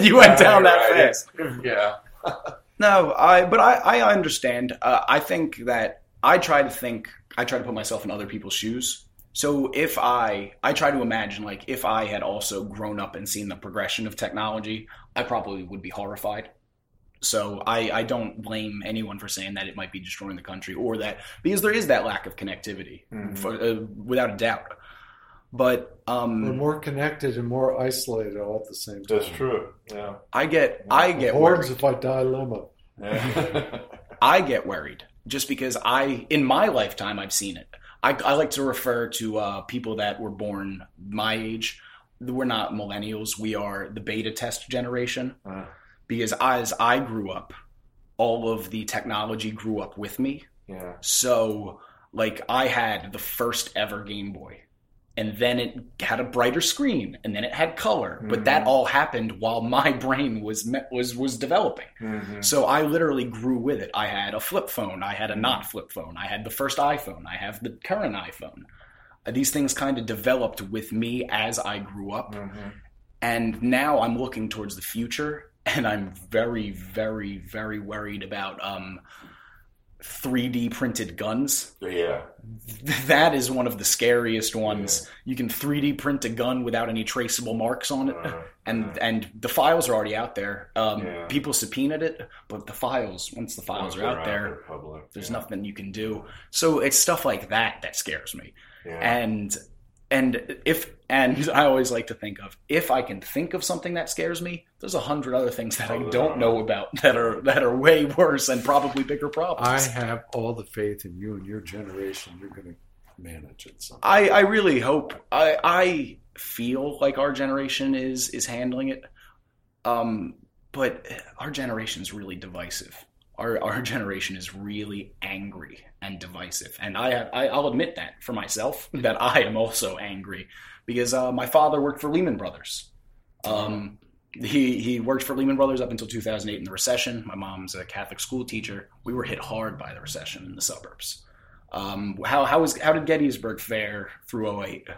you went down that fast. Yeah. No, I understand. I think that I try to put myself in other people's shoes. So if I try to imagine, like, if I had also grown up and seen the progression of technology, I probably would be horrified. So I don't blame anyone for saying that it might be destroying the country, or that, because there is that lack of connectivity, without a doubt. But we're more connected and more isolated all at the same time. That's true. Yeah. I get worried. If I die limo. Yeah. I get worried just because in my lifetime, I've seen it. I like to refer to people that were born my age. We're not millennials. We are the beta test generation. Because as I grew up, all of the technology grew up with me. Yeah. So, like, I had the first ever Game Boy. And then it had a brighter screen. And then it had color. Mm-hmm. But that all happened while my brain was developing. Mm-hmm. So I literally grew with it. I had a flip phone. I had a not flip phone. I had the first iPhone. I have the current iPhone. These things kind of developed with me as I grew up. Mm-hmm. And now I'm looking towards the future. And I'm very, very, very worried about 3D printed guns. Yeah. That is one of the scariest ones. Yeah. You can 3D print a gun without any traceable marks on it. And the files are already out there. People subpoenaed it, but once the files are out there, there's nothing you can do. So it's stuff like that scares me. Yeah. And I always like to think of, if I can think of something that scares me, there's 100 other things that I don't know about that are way worse and probably bigger problems. I have all the faith in you and your generation. You're going to manage it somehow. I really hope. I feel like our generation is handling it, but our generation is really divisive. our generation is really angry and divisive. And I'll admit that for myself, that I am also angry because my father worked for Lehman Brothers. He worked for Lehman Brothers up until 2008 in the recession. My mom's a Catholic school teacher. We were hit hard by the recession in the suburbs. How did Gettysburg fare through 08?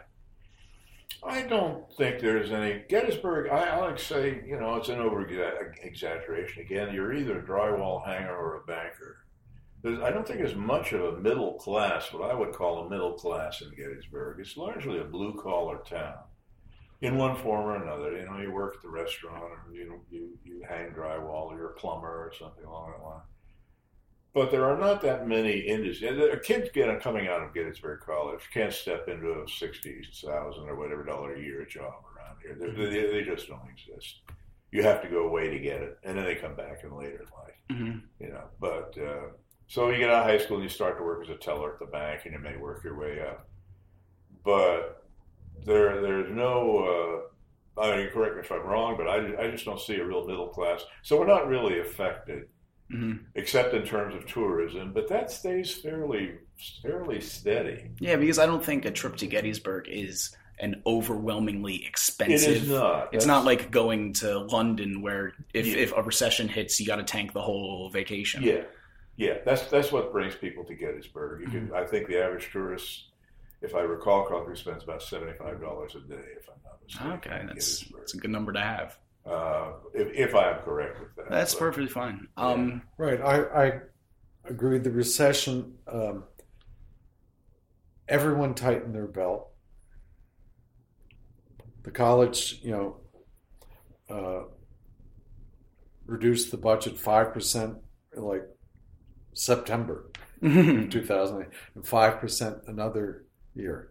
I don't think there's any. Gettysburg, I like to say, you know, it's an over-exaggeration. Again, you're either a drywall hanger or a banker. I don't think there's much of a middle class, what I would call a middle class in Gettysburg. It's largely a blue-collar town in one form or another. You know, you work at the restaurant or you hang drywall or you're a plumber or something along that line. But there are not that many industries. Kids coming out of Gettysburg College can't step into a $60,000 or whatever dollar a year job around here. They just don't exist. You have to go away to get it, and then they come back in later life. Mm-hmm. You know, but so you get out of high school and you start to work as a teller at the bank, and you may work your way up. But there's no. I mean, correct me if I'm wrong, but I just don't see a real middle class. So we're not really affected. Mm-hmm. Except in terms of tourism, but that stays fairly steady. Yeah, because I don't think a trip to Gettysburg is an overwhelmingly expensive. It is not. It's not like going to London, where if a recession hits, you got to tank the whole vacation. Yeah. That's what brings people to Gettysburg. I think the average tourist, if I recall correctly, spends about $75 a day. If I'm not mistaken. Okay, that's a good number to have. If I am correct with that. That's perfectly fine. Right. I agree. The recession, everyone tightened their belt. The college, reduced the budget 5% in like September 2008 and 5% another year,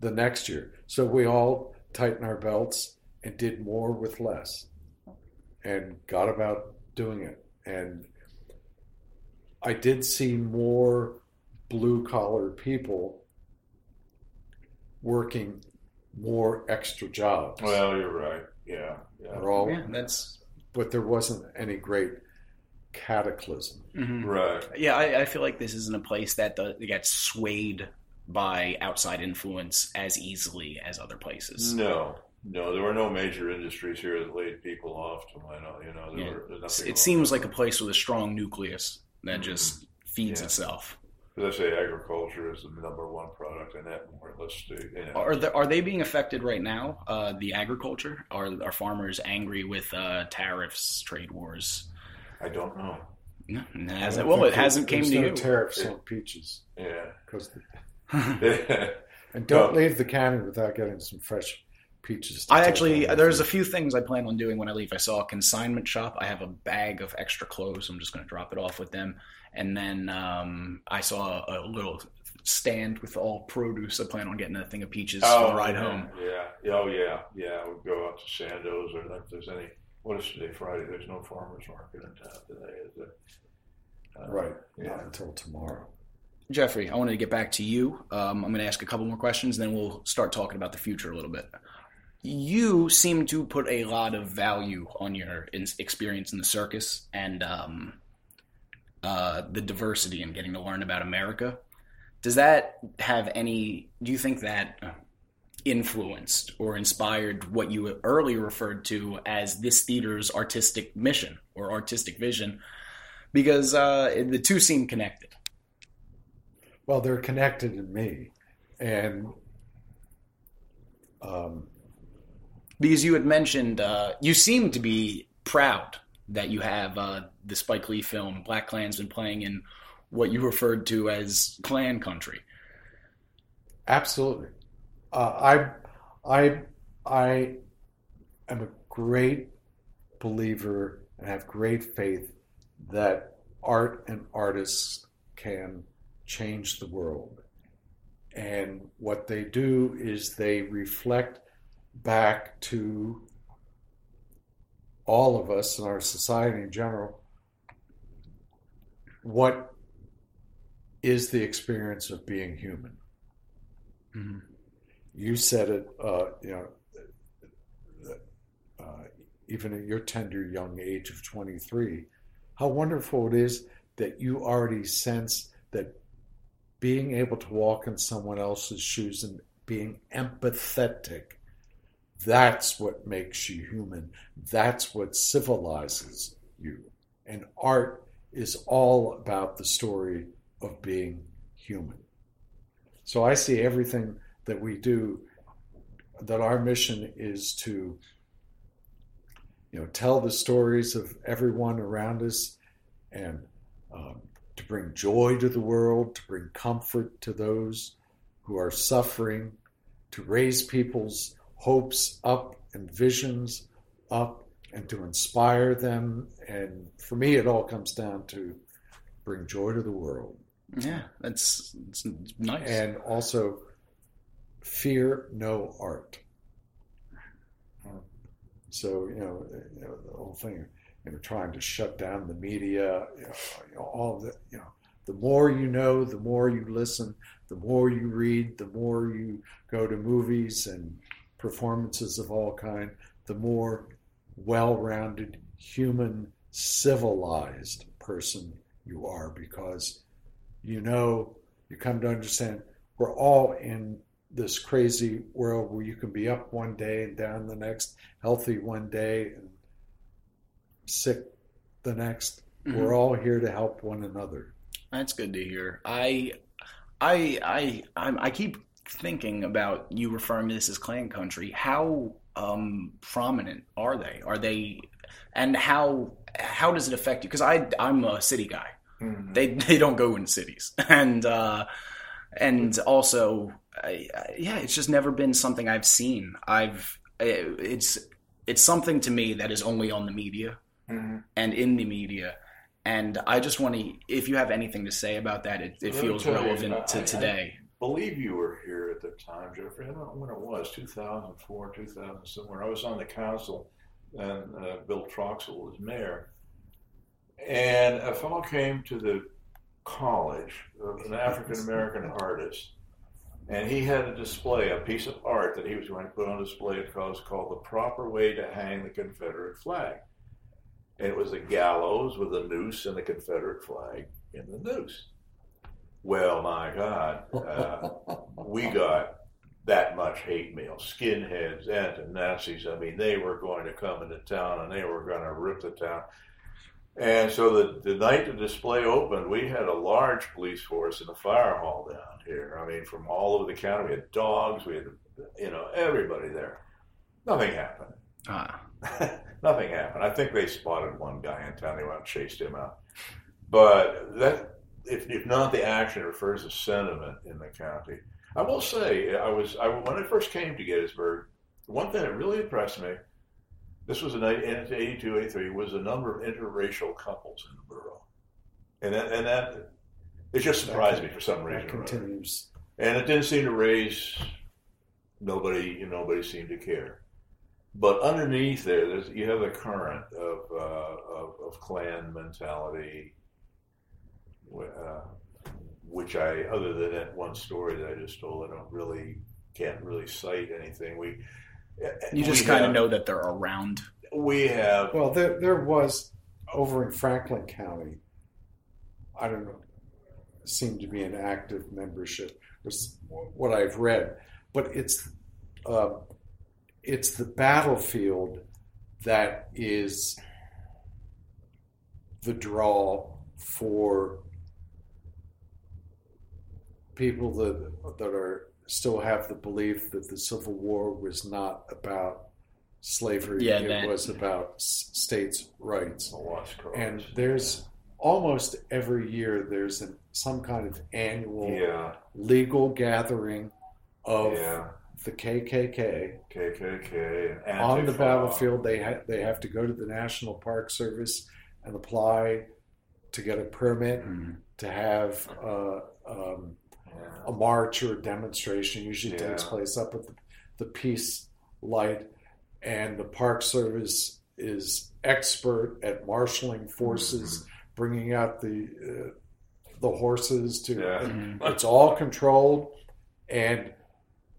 the next year. So we all tightened our belts and did more with less. And got about doing it. And I did see more blue-collar people working more extra jobs. Well, you're right. Yeah. But there wasn't any great cataclysm. Mm-hmm. Right. Yeah, I feel like this isn't a place that gets swayed by outside influence as easily as other places. No, there were no major industries here that laid people off. To my knowledge, It seems like a place with a strong nucleus that just feeds itself. As I say, agriculture is the number one product in that more or less state. Are they being affected right now? The agriculture? Are farmers angry with tariffs, trade wars? I don't know. It hasn't came to you. There's no tariffs on peaches. Yeah. And don't leave the county without getting some fresh. Peaches. There's a few things I plan on doing when I leave. I saw a consignment shop. I have a bag of extra clothes. I'm just going to drop it off with them. And then I saw a little stand with all produce. I plan on getting a thing of peaches for the ride home. Yeah. Oh, yeah. Yeah. We'll go out to Sandoz or if there's any. What is today? Friday. There's no farmer's market in town today, is there? Right. Yeah. Not until tomorrow. Jeffrey, I wanted to get back to you. I'm going to ask a couple more questions, and then we'll start talking about the future a little bit. You seem to put a lot of value on your experience in the circus and the diversity and getting to learn about America. Does that have any... Do you think that influenced or inspired what you earlier referred to as this theater's artistic mission or artistic vision? Because the two seem connected. Well, they're connected in me. And... because you had mentioned, you seem to be proud that you have the Spike Lee film BlacKkKlansman playing in what you referred to as Klan country. Absolutely. I am a great believer and have great faith that art and artists can change the world. And what they do is they reflect back to all of us in our society in general, what is the experience of being human? Mm-hmm. You said it, even at your tender young age of 23, how wonderful it is that you already sense that being able to walk in someone else's shoes and being empathetic, that's what makes you human. That's what civilizes you. And art is all about the story of being human. So I see everything that we do, that our mission is to, you know, tell the stories of everyone around us and to bring joy to the world, to bring comfort to those who are suffering, to raise people's hopes up and visions up and to inspire them. And for me, it all comes down to bring joy to the world. Yeah, that's nice. And also, fear no art. So, you know the whole thing, trying to shut down the media, all the, the more you know, the more you listen, the more you read, the more you go to movies and performances of all kind, the more well-rounded, human, civilized person you are, because you come to understand we're all in this crazy world where you can be up one day and down the next, healthy one day and sick the next. Mm-hmm. We're all here to help one another. That's good to hear. I keep thinking about you referring to this as Klan country. How prominent are they? And how does it affect you? Because I'm a city guy. Mm-hmm. They don't go in cities, and also, yeah, it's just never been something I've seen. It's something to me that is only on the media, mm-hmm. and in the media, and I just want to. If you have anything to say about that, it feels relevant to today. I believe you were here at the time, Jeffrey. I don't know when it was, 2004, 2000 somewhere. I was on the council, and Bill Troxell was mayor. And a fellow came to the college, an African-American artist, and he had a display, a piece of art that he was going to put on display at college called The Proper Way to Hang the Confederate Flag. And it was a gallows with a noose and the Confederate flag in the noose. Well, my God, we got that much hate mail, skinheads, anti-Nazis. I mean, they were going to come into town and they were going to rip the town. And so the night the display opened, we had a large police force in the fire hall down here. I mean, from all over the county, we had dogs, we had, everybody there. Nothing happened. Nothing happened. I think they spotted one guy in town. They went and chased him out. But that, if not the action, refers to sentiment in the county. I will say, when I first came to Gettysburg, one thing that really impressed me, this was in 82, 83, was the number of interracial couples in the borough. And that it just surprised me for some reason. That continues. Right? And it didn't seem to raise, nobody seemed to care. But underneath there's you have the current of Klan mentality, which I, other than that one story that I just told, I can't really cite anything. You just kind of know that they're around. We have... Well, there was, over in Franklin County, I don't know, seemed to be an active membership, was what I've read. But it's the battlefield that is the draw for people that are... still have the belief that the Civil War was not about slavery. Yeah, it was about states' rights. And there's almost every year there's some kind of annual legal gathering of the KKK. On the battlefield, they have to go to the National Park Service and apply to get a permit to have... a march or a demonstration usually takes place up at the Peace Light, and the Park Service is expert at marshaling forces, bringing out the horses to. Yeah. It's all controlled, and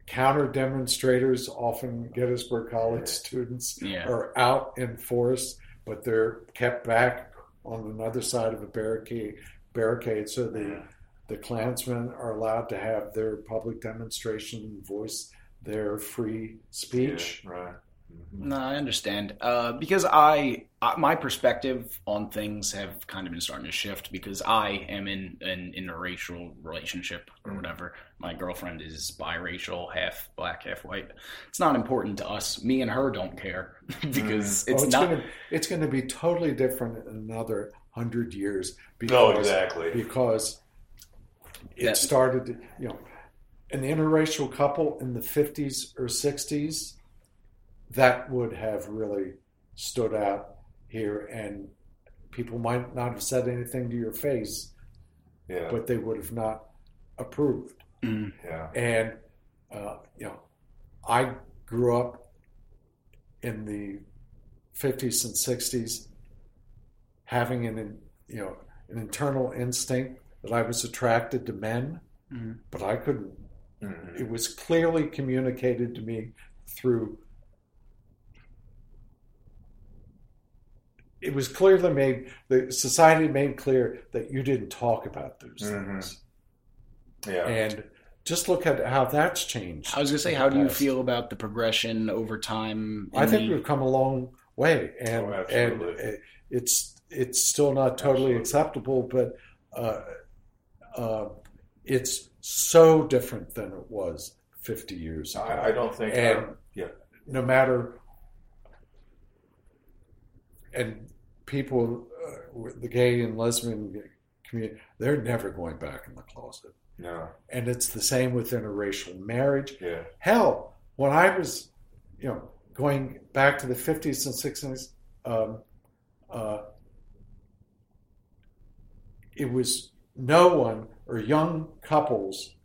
counter demonstrators, often Gettysburg College students, are out in force, but they're kept back on another side of a barricade, so the Klansmen are allowed to have their public demonstration, voice their free speech. Yeah, right. Mm-hmm. No, I understand. Because my perspective on things have kind of been starting to shift, because I am in an interracial relationship or whatever. My girlfriend is biracial, half black, half white. It's not important to us. Me and her don't care, because it's going to be totally different in another 100 years. Because, exactly. Because it started, an interracial couple in the 50s or 60s. That would have really stood out here, and people might not have said anything to your face, but they would have not approved. Mm. Yeah. And, I grew up in the 50s and 60s having an internal instinct that I was attracted to men, but I couldn't. Mm. It was clearly communicated to me through... It was clearly society made clear that you didn't talk about those things. Yeah. And just look at how that's changed. I was going to say, how do you feel about the progression over time? I think we've come a long way, and it's still not totally acceptable, but it's so different than it was 50 years ago. I don't think... No matter... And people, the gay and lesbian community, they're never going back in the closet. No. And it's the same with interracial marriage. Yeah. Hell, when I was, going back to the 50s and 60s, it was no one, or young couples,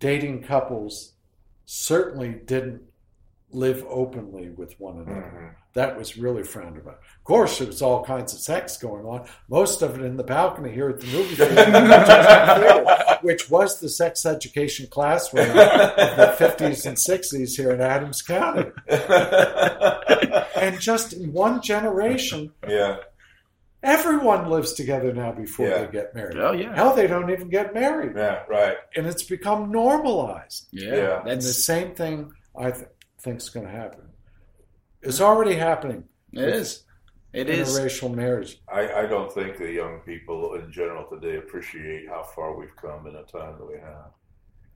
dating couples, certainly didn't live openly with one another. Mm-hmm. That was really frowned about. Of course, there was all kinds of sex going on, most of it in the balcony here at the movie theater, which was the sex education classroom of the 50s and 60s here in Adams County. And just in one generation, everyone lives together now before they get married. Oh, yeah. Hell, they don't even get married. Yeah, right. And it's become normalized. Yeah. And the same thing, I think is going to happen. It's already happening. It is. Interracial marriage. I don't think the young people in general today appreciate how far we've come in the time that we have.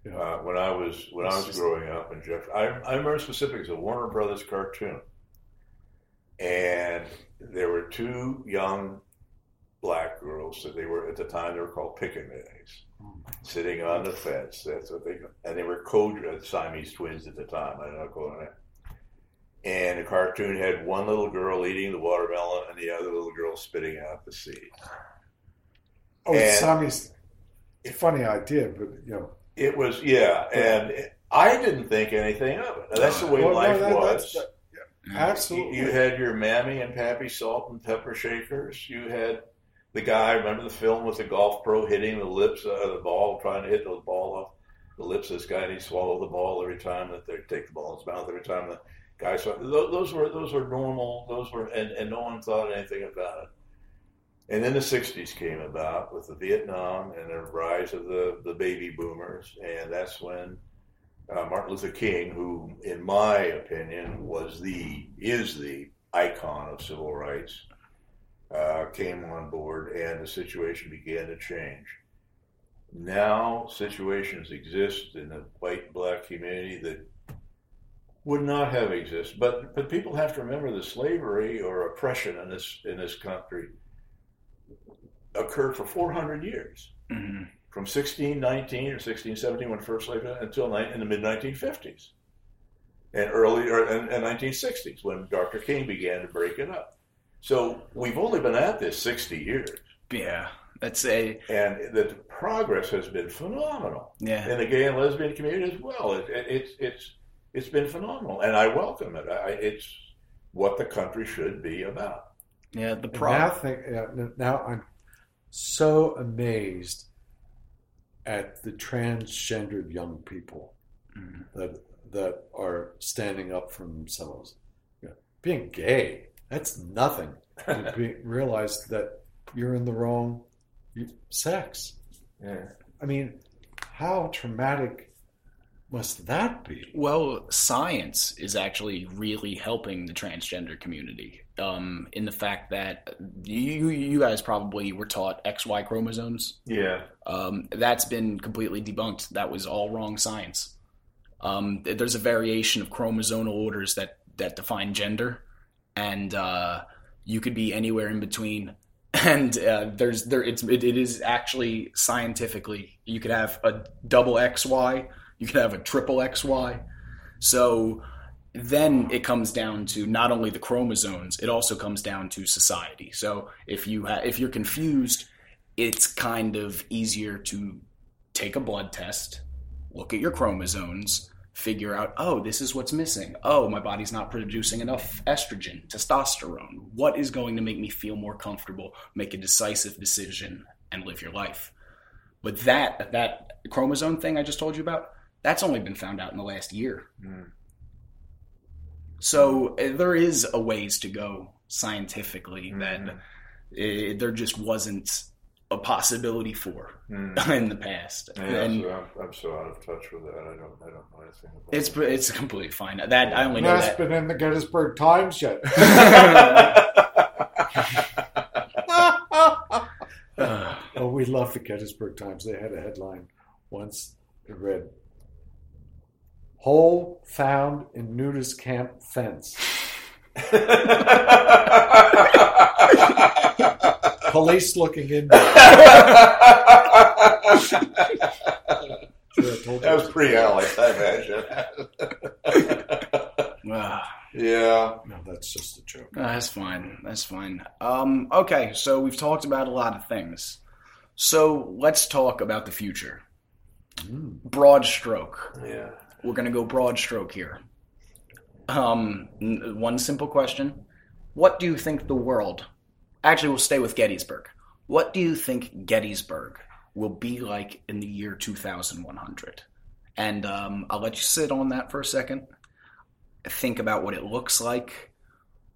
Yeah. When I was growing up in Jeff, I remember specifically, it's a Warner Brothers cartoon, and there were two young black girls that they were called pickaninnies. Sitting on the fence, that's what they call. And they were Siamese twins at the time. I don't know calling it. And the cartoon had one little girl eating the watermelon and the other little girl spitting out the seeds. Oh, Siamese! It's a funny idea, but it was and I didn't think anything of it. Now, that's the way life was. Absolutely, you had your Mammy and Pappy salt and pepper shakers. You had. The guy, remember the film with the golf pro hitting the lips of the ball, trying to hit the ball off the lips of this guy, and he swallowed the ball every time that they take the ball in his mouth every time the guy swallowed. Those were normal. And no one thought anything about it. And then the 60s came about with the Vietnam and the rise of the baby boomers, and that's when Martin Luther King, who, in my opinion, is the icon of civil rights, came on board, and the situation began to change. Now situations exist in the white black community that would not have existed, but people have to remember that slavery or oppression in this country occurred for 400 years, mm-hmm. from 1619 or 1617 when first slavery until in the mid 1950s and early and 1960s when Dr. King began to break it up. So we've only been at this 60 years. Yeah, and the progress has been phenomenal. Yeah, in the gay and lesbian community as well. It's been phenomenal, and I welcome it. It's what the country should be about. Yeah, the now I'm so amazed at the transgendered young people that are standing up for themselves. Yeah. Being gay. That's nothing. Realized that you're in the wrong sex. Yeah. I mean, how traumatic must that be? Well, science is actually really helping the transgender community in the fact that you guys probably were taught XY chromosomes. Yeah. That's been completely debunked. That was all wrong science. There's a variation of chromosomal orders that define gender, and you could be anywhere in between. And it is actually scientifically, you could have a double XY, you could have a triple XY. So then it comes down to not only the chromosomes, it also comes down to society. So if you're confused, it's kind of easier to take a blood test, look at your chromosomes, figure out, oh, this is what's missing. Oh, my body's not producing enough estrogen, testosterone. What is going to make me feel more comfortable, make a decisive decision, and live your life? But that chromosome thing I just told you about, that's only been found out in the last year. Mm. So there is a ways to go scientifically that there just wasn't a possibility for in the past. Yeah, and I'm so out of touch with that. I don't know anything about it. It's completely fine. That I only know that. That's been in the Gettysburg Times yet. Oh, we love the Gettysburg Times. They had a headline once. It read, "Hole found in nudist camp fence." Police looking in there. That was pre-Alex, I imagine. Yeah. No, that's just a joke. No, that's fine. Okay, so we've talked about a lot of things. So let's talk about the future. Mm. Broad stroke. Yeah. We're going to go broad stroke here. One simple question. What do you think the world... Actually, we'll stay with Gettysburg. What do you think Gettysburg will be like in the year 2100? And I'll let you sit on that for a second. Think about what it looks like,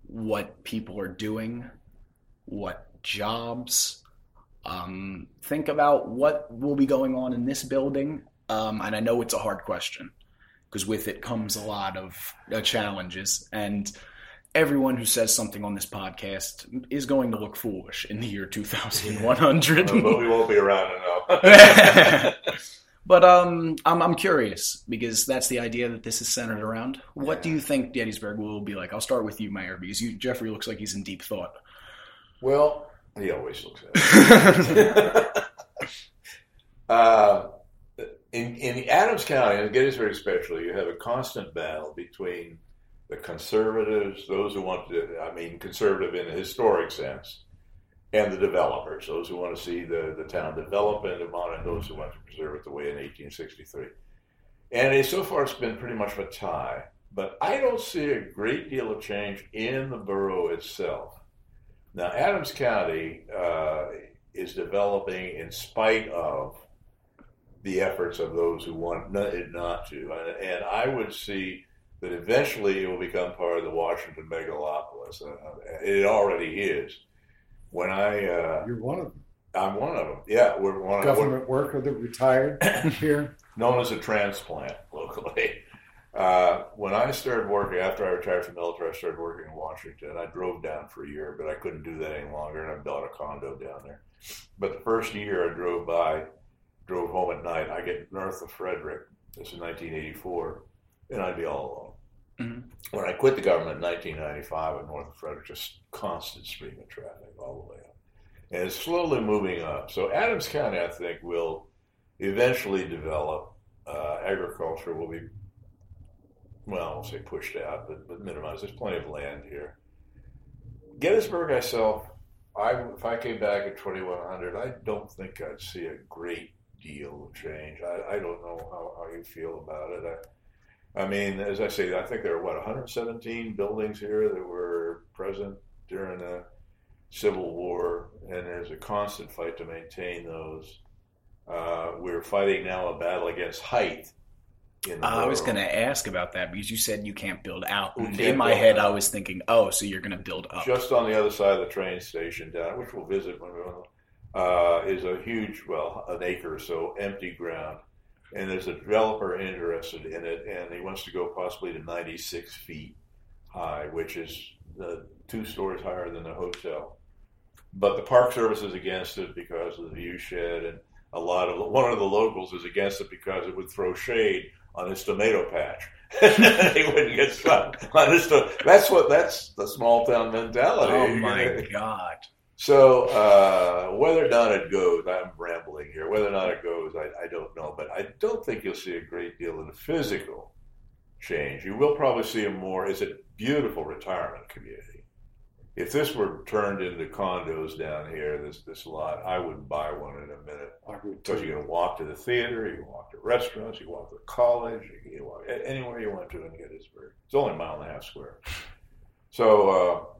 what people are doing, what jobs. Think about what will be going on in this building. And I know it's a hard question because with it comes a lot of challenges, and everyone who says something on this podcast is going to look foolish in the year 2100. Well, but we won't be around enough. But I'm curious, because that's the idea that this is centered around. What do you think Gettysburg will be like? I'll start with you, Mayor, because Jeffrey looks like he's in deep thought. Well, he always looks at it. In Adams County, and Gettysburg especially, you have a constant battle between the conservatives, those who want to, I mean, conservative in a historic sense, and the developers, those who want to see the town develop and those who want to preserve it the way in 1863. And so far it's been pretty much a tie, but I don't see a great deal of change in the borough itself. Now, Adams County is developing in spite of the efforts of those who want it not to, and I would see that eventually it will become part of the Washington megalopolis. It already is. When you're one of them. I'm one of them. Yeah, we're one of them. Government worker that retired here, known as a transplant locally. When I started working after I retired from the military, I started working in Washington. I drove down for a year, but I couldn't do that any longer, and I built a condo down there. But the first year I drove home at night. I get north of Frederick. This is 1984, and I'd be all alone. Mm-hmm. When I quit the government in 1995 at north of Frederick, just constant stream of traffic all the way up. And it's slowly moving up. So Adams County, I think, will eventually develop. Agriculture will be, well, I won't say pushed out, but minimized. There's plenty of land here. Gettysburg, if I came back at 2100, I don't think I'd see a great deal of change. I don't know how you feel about it. I mean, as I say, I think there are, 117 buildings here that were present during the Civil War, and there's a constant fight to maintain those. We're fighting now a battle against height, I was going to ask about that because you said you can't build out. In my head, I was thinking, oh, so you're going to build up. Just on the other side of the train station down, which we'll visit when we're on, is a huge, well, an acre or so, empty ground. And there's a developer interested in it, and he wants to go possibly to 96 feet high, which is the 2 stories higher than the hotel. But the Park Service is against it because of the view shed, and one of the locals is against it because it would throw shade on his tomato patch. He wouldn't get sun on his that's the small town mentality. Oh my God. So whether or not it goes, I'm rambling here. Whether or not it goes, I don't know. But I don't think you'll see a great deal of the physical change. You will probably see a more, it's a beautiful retirement community. If this were turned into condos down here, this lot, I would buy one in a minute. Because you can walk to the theater, you can walk to restaurants, you can walk to college, you can walk anywhere you want to in Gettysburg. It's only 1.5 miles square. So,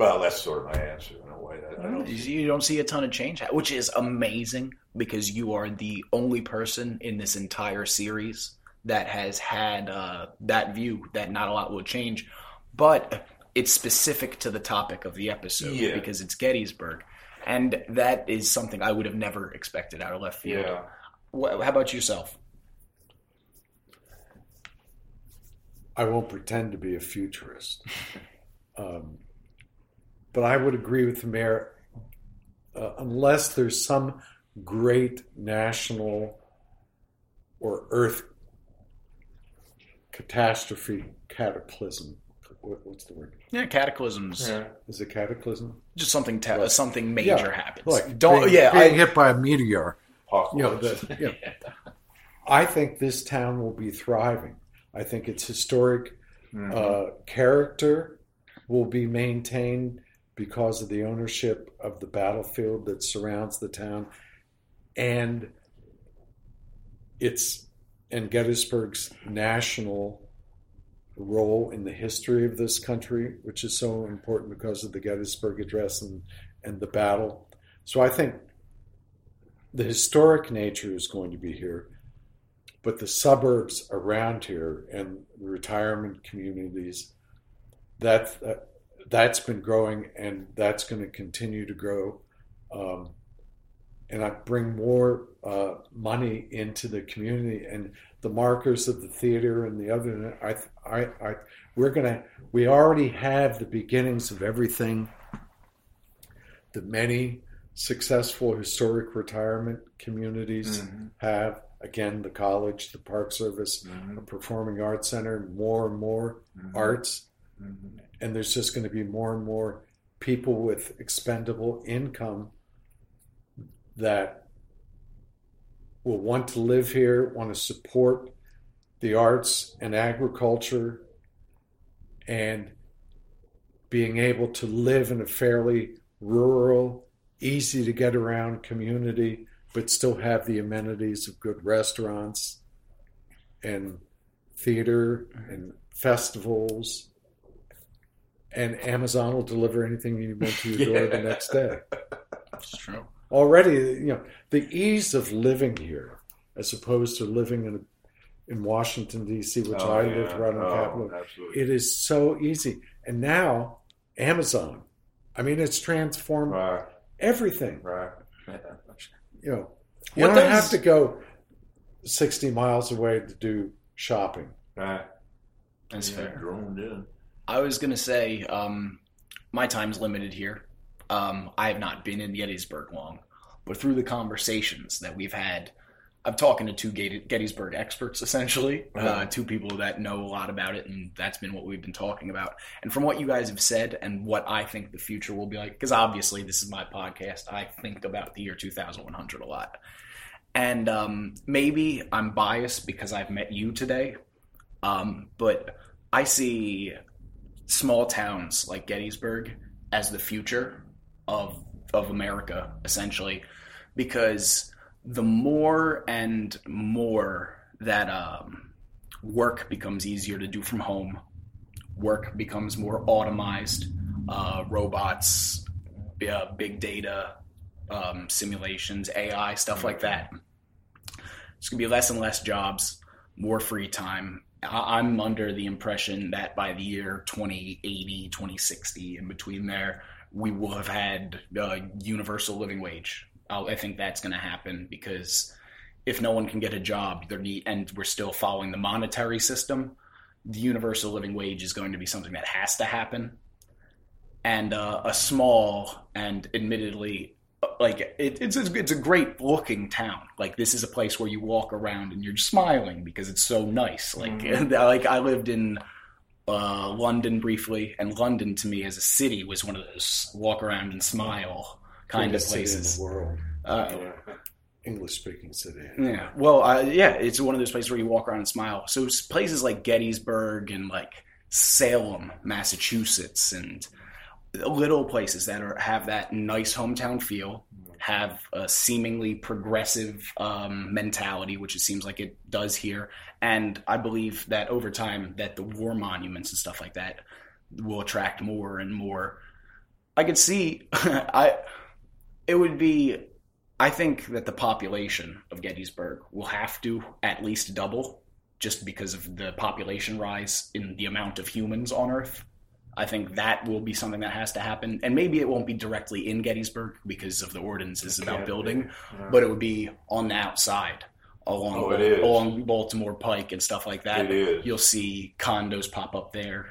well, that's sort of my answer in a way. You don't see a ton of change, which is amazing because you are the only person in this entire series that has had that view that not a lot will change. But it's specific to the topic of the episode because it's Gettysburg. And that is something I would have never expected out of left field. Yeah. How about yourself? I won't pretend to be a futurist. But I would agree with the mayor, unless there's some great national or earth catastrophe, cataclysm. What's the word? Yeah, cataclysms. Yeah. Is it cataclysm? Just something something major happens. Like being hit by a meteor. You know, I think this town will be thriving. I think its historic character will be maintained because of the ownership of the battlefield that surrounds the town, and Gettysburg's national role in the history of this country, which is so important because of the Gettysburg Address and the battle. So I think the historic nature is going to be here, but the suburbs around here and retirement communities, that's been growing and that's going to continue to grow. And I bring more money into the community, and the markers of the theater and the other. We already have the beginnings of everything. The many successful historic retirement communities have. Again, the college, the Park Service, the Performing Arts Center, more and more arts, and there's just going to be more and more people with expendable income that will want to live here, want to support the arts and agriculture, and being able to live in a fairly rural, easy to get around community, but still have the amenities of good restaurants and theater and festivals. And Amazon will deliver anything you want to your door the next day. That's true. Already, the ease of living here, as opposed to living in Washington, D.C., which lived right on Capitol Hill. Absolutely. It is so easy. And now, Amazon. I mean, it's transformed everything. Right. You don't have to go 60 miles away to do shopping. Right. That's fair. Grown in. I was going to say, my time's limited here. I have not been in Gettysburg long, but through the conversations that we've had, I'm talking to two Gettysburg experts, essentially, two people that know a lot about it, and that's been what we've been talking about. And from what you guys have said and what I think the future will be like, because obviously this is my podcast, I think about the year 2100 a lot. And maybe I'm biased because I've met you today, but I see small towns like Gettysburg as the future of America, essentially, because the more and more that work becomes easier to do from home, work becomes more automized, robots, big data, simulations, AI, stuff like that. It's going to be less and less jobs. more free time. I'm under the impression that by the year 2080, 2060, in between there, we will have had universal living wage. I think that's going to happen because if no one can get a job, and we're still following the monetary system, the universal living wage is going to be something that has to happen. And a small and admittedly, like it's a great looking town. Like this is a place where you walk around and you're smiling because it's so nice. Like like I lived in London briefly, and London to me as a city was one of those walk around and smile kind of places. City in the world. English-speaking city. Yeah. Well, it's one of those places where you walk around and smile. So places like Gettysburg and like Salem, Massachusetts, and little places that have that nice hometown feel, have a seemingly progressive mentality, which it seems like it does here. And I believe that over time that the war monuments and stuff like that will attract more and more. I could see I think that the population of Gettysburg will have to at least double just because of the population rise in the amount of humans on Earth. I think that will be something that has to happen. And maybe it won't be directly in Gettysburg because of the ordinances about building, but it would be on the outside along Baltimore Pike and stuff like that. It is. You'll see condos pop up there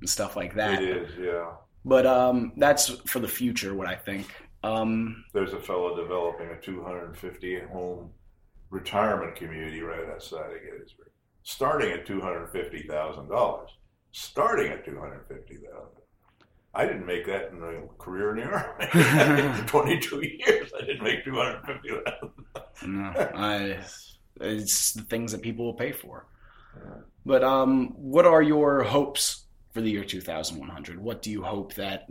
and stuff like that. It is, yeah. But that's for the future, what I think. There's a fellow developing a 250-home retirement community right outside of Gettysburg, starting at $250,000. I didn't make that in my career in the Army. For 22 years, I didn't make $250,000. It's the things that people will pay for. Yeah. But what are your hopes for the year 2100? What do you hope that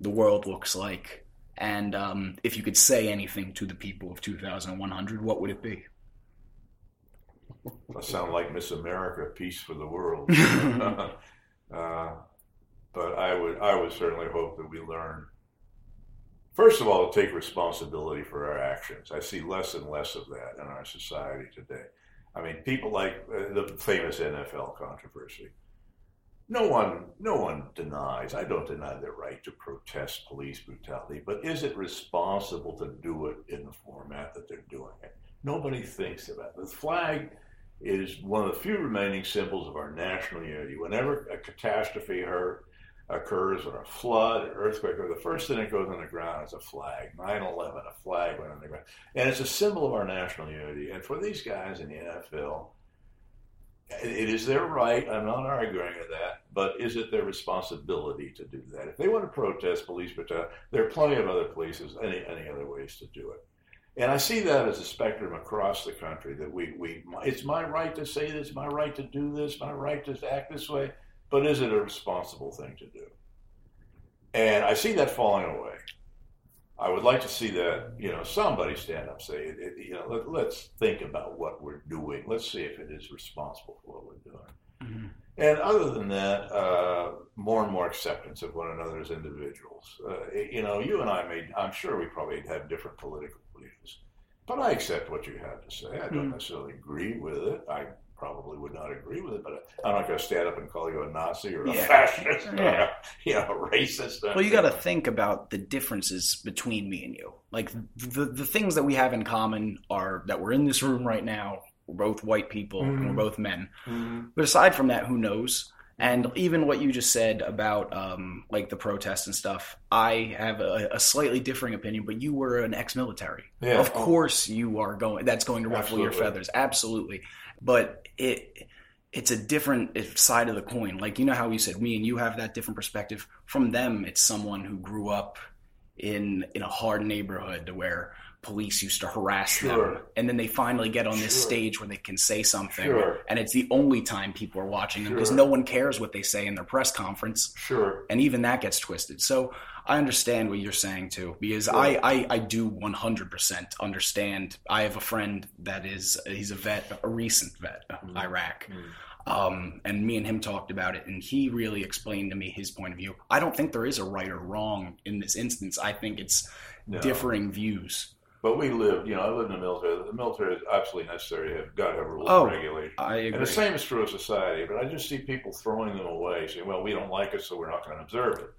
the world looks like? And if you could say anything to the people of 2100, what would it be? I sound like Miss America, peace for the world. But I would certainly hope that we learn, first of all, to take responsibility for our actions. I see less and less of that in our society today. I mean, people like the famous NFL controversy. No one denies. I don't deny their right to protest police brutality, but is it responsible to do it in the format that they're doing it? Nobody thinks about it. The flag is one of the few remaining symbols of our national unity. Whenever a catastrophe occurs, or a flood, or earthquake, or the first thing that goes on the ground is a flag. 9/11, a flag went on the ground. And it's a symbol of our national unity. And for these guys in the NFL, it is their right. I'm not arguing with that. But is it their responsibility to do that? If they want to protest police brutality, there are plenty of other places, any other ways to do it. And I see that as a spectrum across the country that it's my right to say this, my right to do this, my right to act this way, but is it a responsible thing to do? And I see that falling away. I would like to see that, somebody stand up, say, let's think about what we're doing. Let's see if it is responsible for what we're doing. Mm-hmm. And other than that, more and more acceptance of one another as individuals. You and I I'm sure we probably have different political beliefs, but I accept what you have to say. I don't necessarily agree with it. I probably would not agree with it, but I'm not going to stand up and call you a Nazi or a fascist or a racist. Well, you got to think about the differences between me and you. Like the things that we have in common are that we're in this room right now. We're both white people and we're both men. Mm-hmm. But aside from that, who knows? And even what you just said about the protests and stuff, I have a slightly differing opinion, but you were an ex-military. Yeah. Of course you are that's going to ruffle your feathers. Absolutely. But it's a different side of the coin. Like, how you said me and you have that different perspective. From them, it's someone who grew up in a hard neighborhood where police used to harass them, and then they finally get on this stage where they can say something, and it's the only time people are watching them because no one cares what they say in their press conference, and even that gets twisted. So I understand what you're saying too, because I do 100% understand. I have a friend he's a vet, a recent vet, Iraq, and me and him talked about it, and he really explained to me his point of view. I don't think there is a right or wrong in this instance. I think it's differing views. But we lived, you know, I lived in the military. The military is absolutely necessary. You've got to have rules and regulations. I agree. And the same is true of society. But I just see people throwing them away, saying, well, we don't like it, so we're not going to observe it.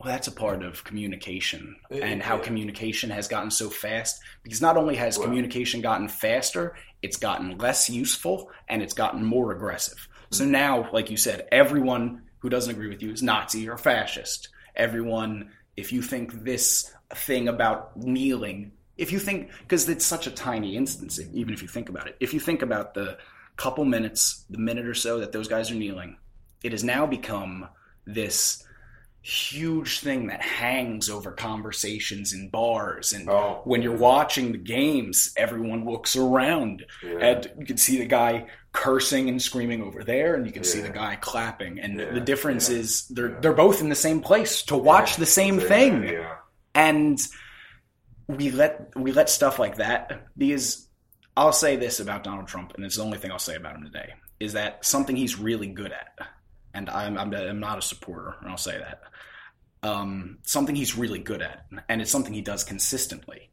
Well, that's a part of communication and how communication has gotten so fast. Because not only has communication gotten faster, it's gotten less useful and it's gotten more aggressive. Mm-hmm. So now, like you said, everyone who doesn't agree with you is Nazi or fascist. Everyone, if you think this thing about kneeling, if you think, because it's such a tiny instance, even if you think about it, if you think about the couple minutes, the minute or so that those guys are kneeling, it has now become this huge thing that hangs over conversations in bars, and when you're watching the games, everyone looks around, and you can see the guy cursing and screaming over there, and you can see the guy clapping, and the difference is they're both in the same place to watch the same thing, and we let stuff like that, because I'll say this about Donald Trump, and it's the only thing I'll say about him today, is that something he's really good at. And I'm not a supporter, and I'll say that. Something he's really good at, and it's something he does consistently,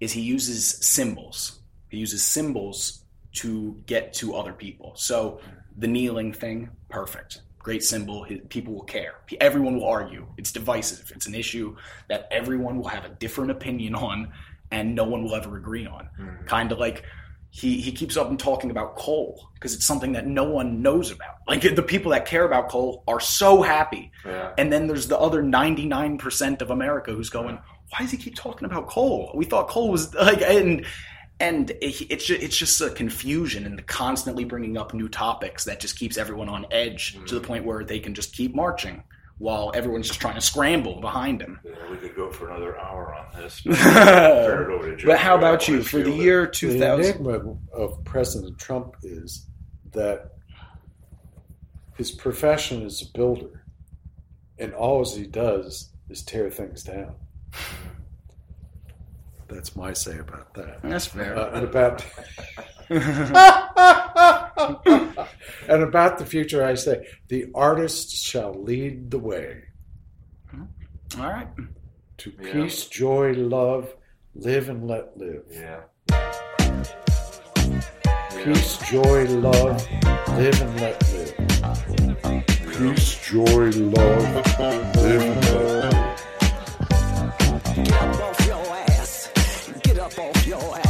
is he uses symbols. He uses symbols to get to other people. So the kneeling thing, perfect. Great symbol. People will care. Everyone will argue. It's divisive. It's an issue that everyone will have a different opinion on, and no one will ever agree on. Mm-hmm. Kind of like... He keeps up and talking about coal because it's something that no one knows about. Like, the people that care about coal are so happy. Yeah. And then there's the other 99% of America who's going, why does he keep talking about coal? We thought coal was like, and it's just a confusion and the constantly bringing up new topics that just keeps everyone on edge to the point where they can just keep marching while everyone's just trying to scramble behind him. Yeah, we could go for another hour on this. But, but how about you? For the year 2000... The enigma of President Trump is that his profession is a builder, and all he does is tear things down. That's my say about that. That's fair. And about... and about the future, I say, the artist shall lead the way. All right. To peace, joy, love, live and let live. Yeah. Peace, joy, love, live and let live. Peace, joy, love, live and let live. Get up off your ass. Get up off your ass.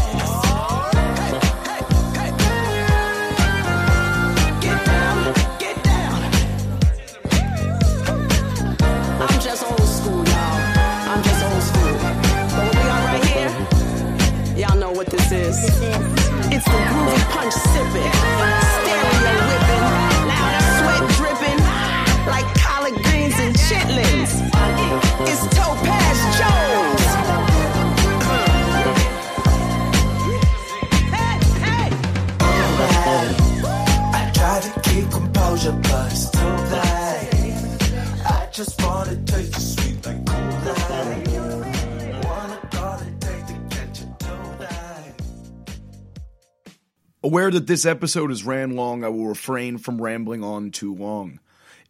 It's the groovy punch sipping, stereo whipping, sweat dripping, like collard greens and chitlins. It's Topaz Jones. I try to keep composure, but it's too bad. I just want to taste the sweet like cool light. Aware that this episode has ran long, I will refrain from rambling on too long.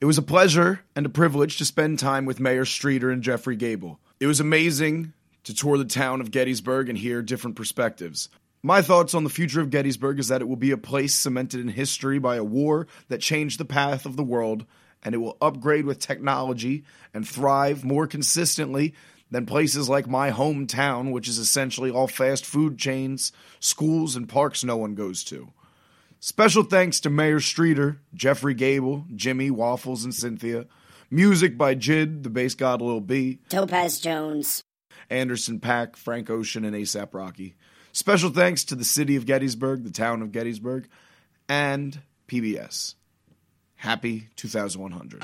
It was a pleasure and a privilege to spend time with Mayor Streeter and Jeffrey Gable. It was amazing to tour the town of Gettysburg and hear different perspectives. My thoughts on the future of Gettysburg is that it will be a place cemented in history by a war that changed the path of the world, and it will upgrade with technology and thrive more consistently than places like my hometown, which is essentially all fast food chains, schools, and parks no one goes to. Special thanks to Mayor Streeter, Jeffrey Gable, Jimmy, Waffles, and Cynthia. Music by Jid, the bass god Lil B, Topaz Jones, Anderson .Paak, Frank Ocean, and A$AP Rocky. Special thanks to the city of Gettysburg, the town of Gettysburg, and PBS. Happy 2100.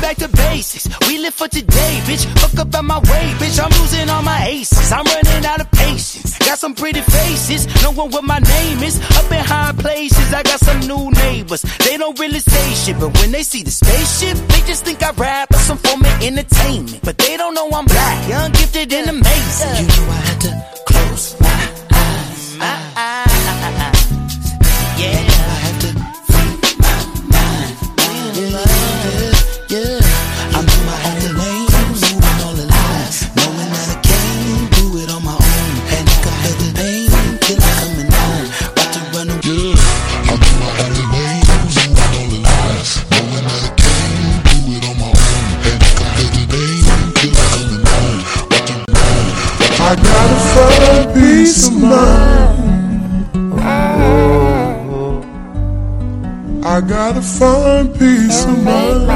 back to basics. We live for today, bitch. Fuck up out my way, bitch. I'm losing all my aces. I'm running out of patience. Got some pretty faces, knowing what my name is. Up in high places, I got some new neighbors. They don't really say shit, but when they see the spaceship, they just think I rap or some form of entertainment. But they don't know I'm black, young, gifted, and amazing. You know I had to close my eyes. My eyes. Yeah. I gotta find peace of mind. Oh, I gotta find peace of mind.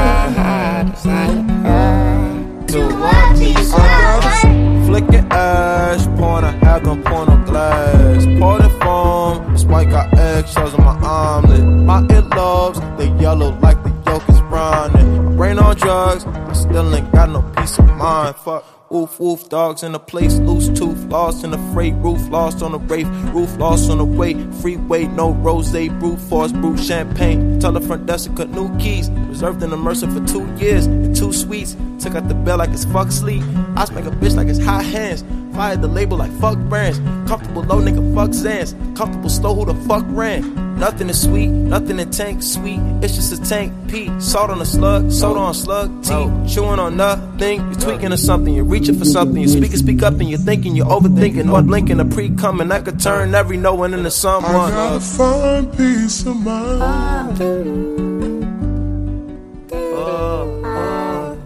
Flick your ass, point a hack on glass. Pour the foam, spike our eggshells on my omelet. My earlobes, they yellow like the yolk is browning. Brain on drugs, I still ain't got no peace of mind. Fuck. Oof, oof, dogs in the place, loose tooth, lost in the freight, roof, lost on the rafe, roof, lost on the way, freeway, no rosé, brute force, brute champagne, tell the front desk to cut new keys, reserved in the Mercer for 2 years, and 2 suites, took out the bell like it's fuck sleep, I smack a bitch like it's hot hands, fired the label like fuck brands, comfortable low nigga fuck Zans, comfortable slow who the fuck ran. Nothing is sweet, nothing in tank sweet. It's just a tank pee. Salt on a slug, soda on slug tea. Chewing on nothing, you're tweaking or something. You're reaching for something, you're speaking, speak up and you're thinking, you're overthinking. One blink and a pre-coming, I could turn every no one into someone. I gotta find peace of mind.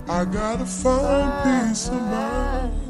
I gotta find peace of mind.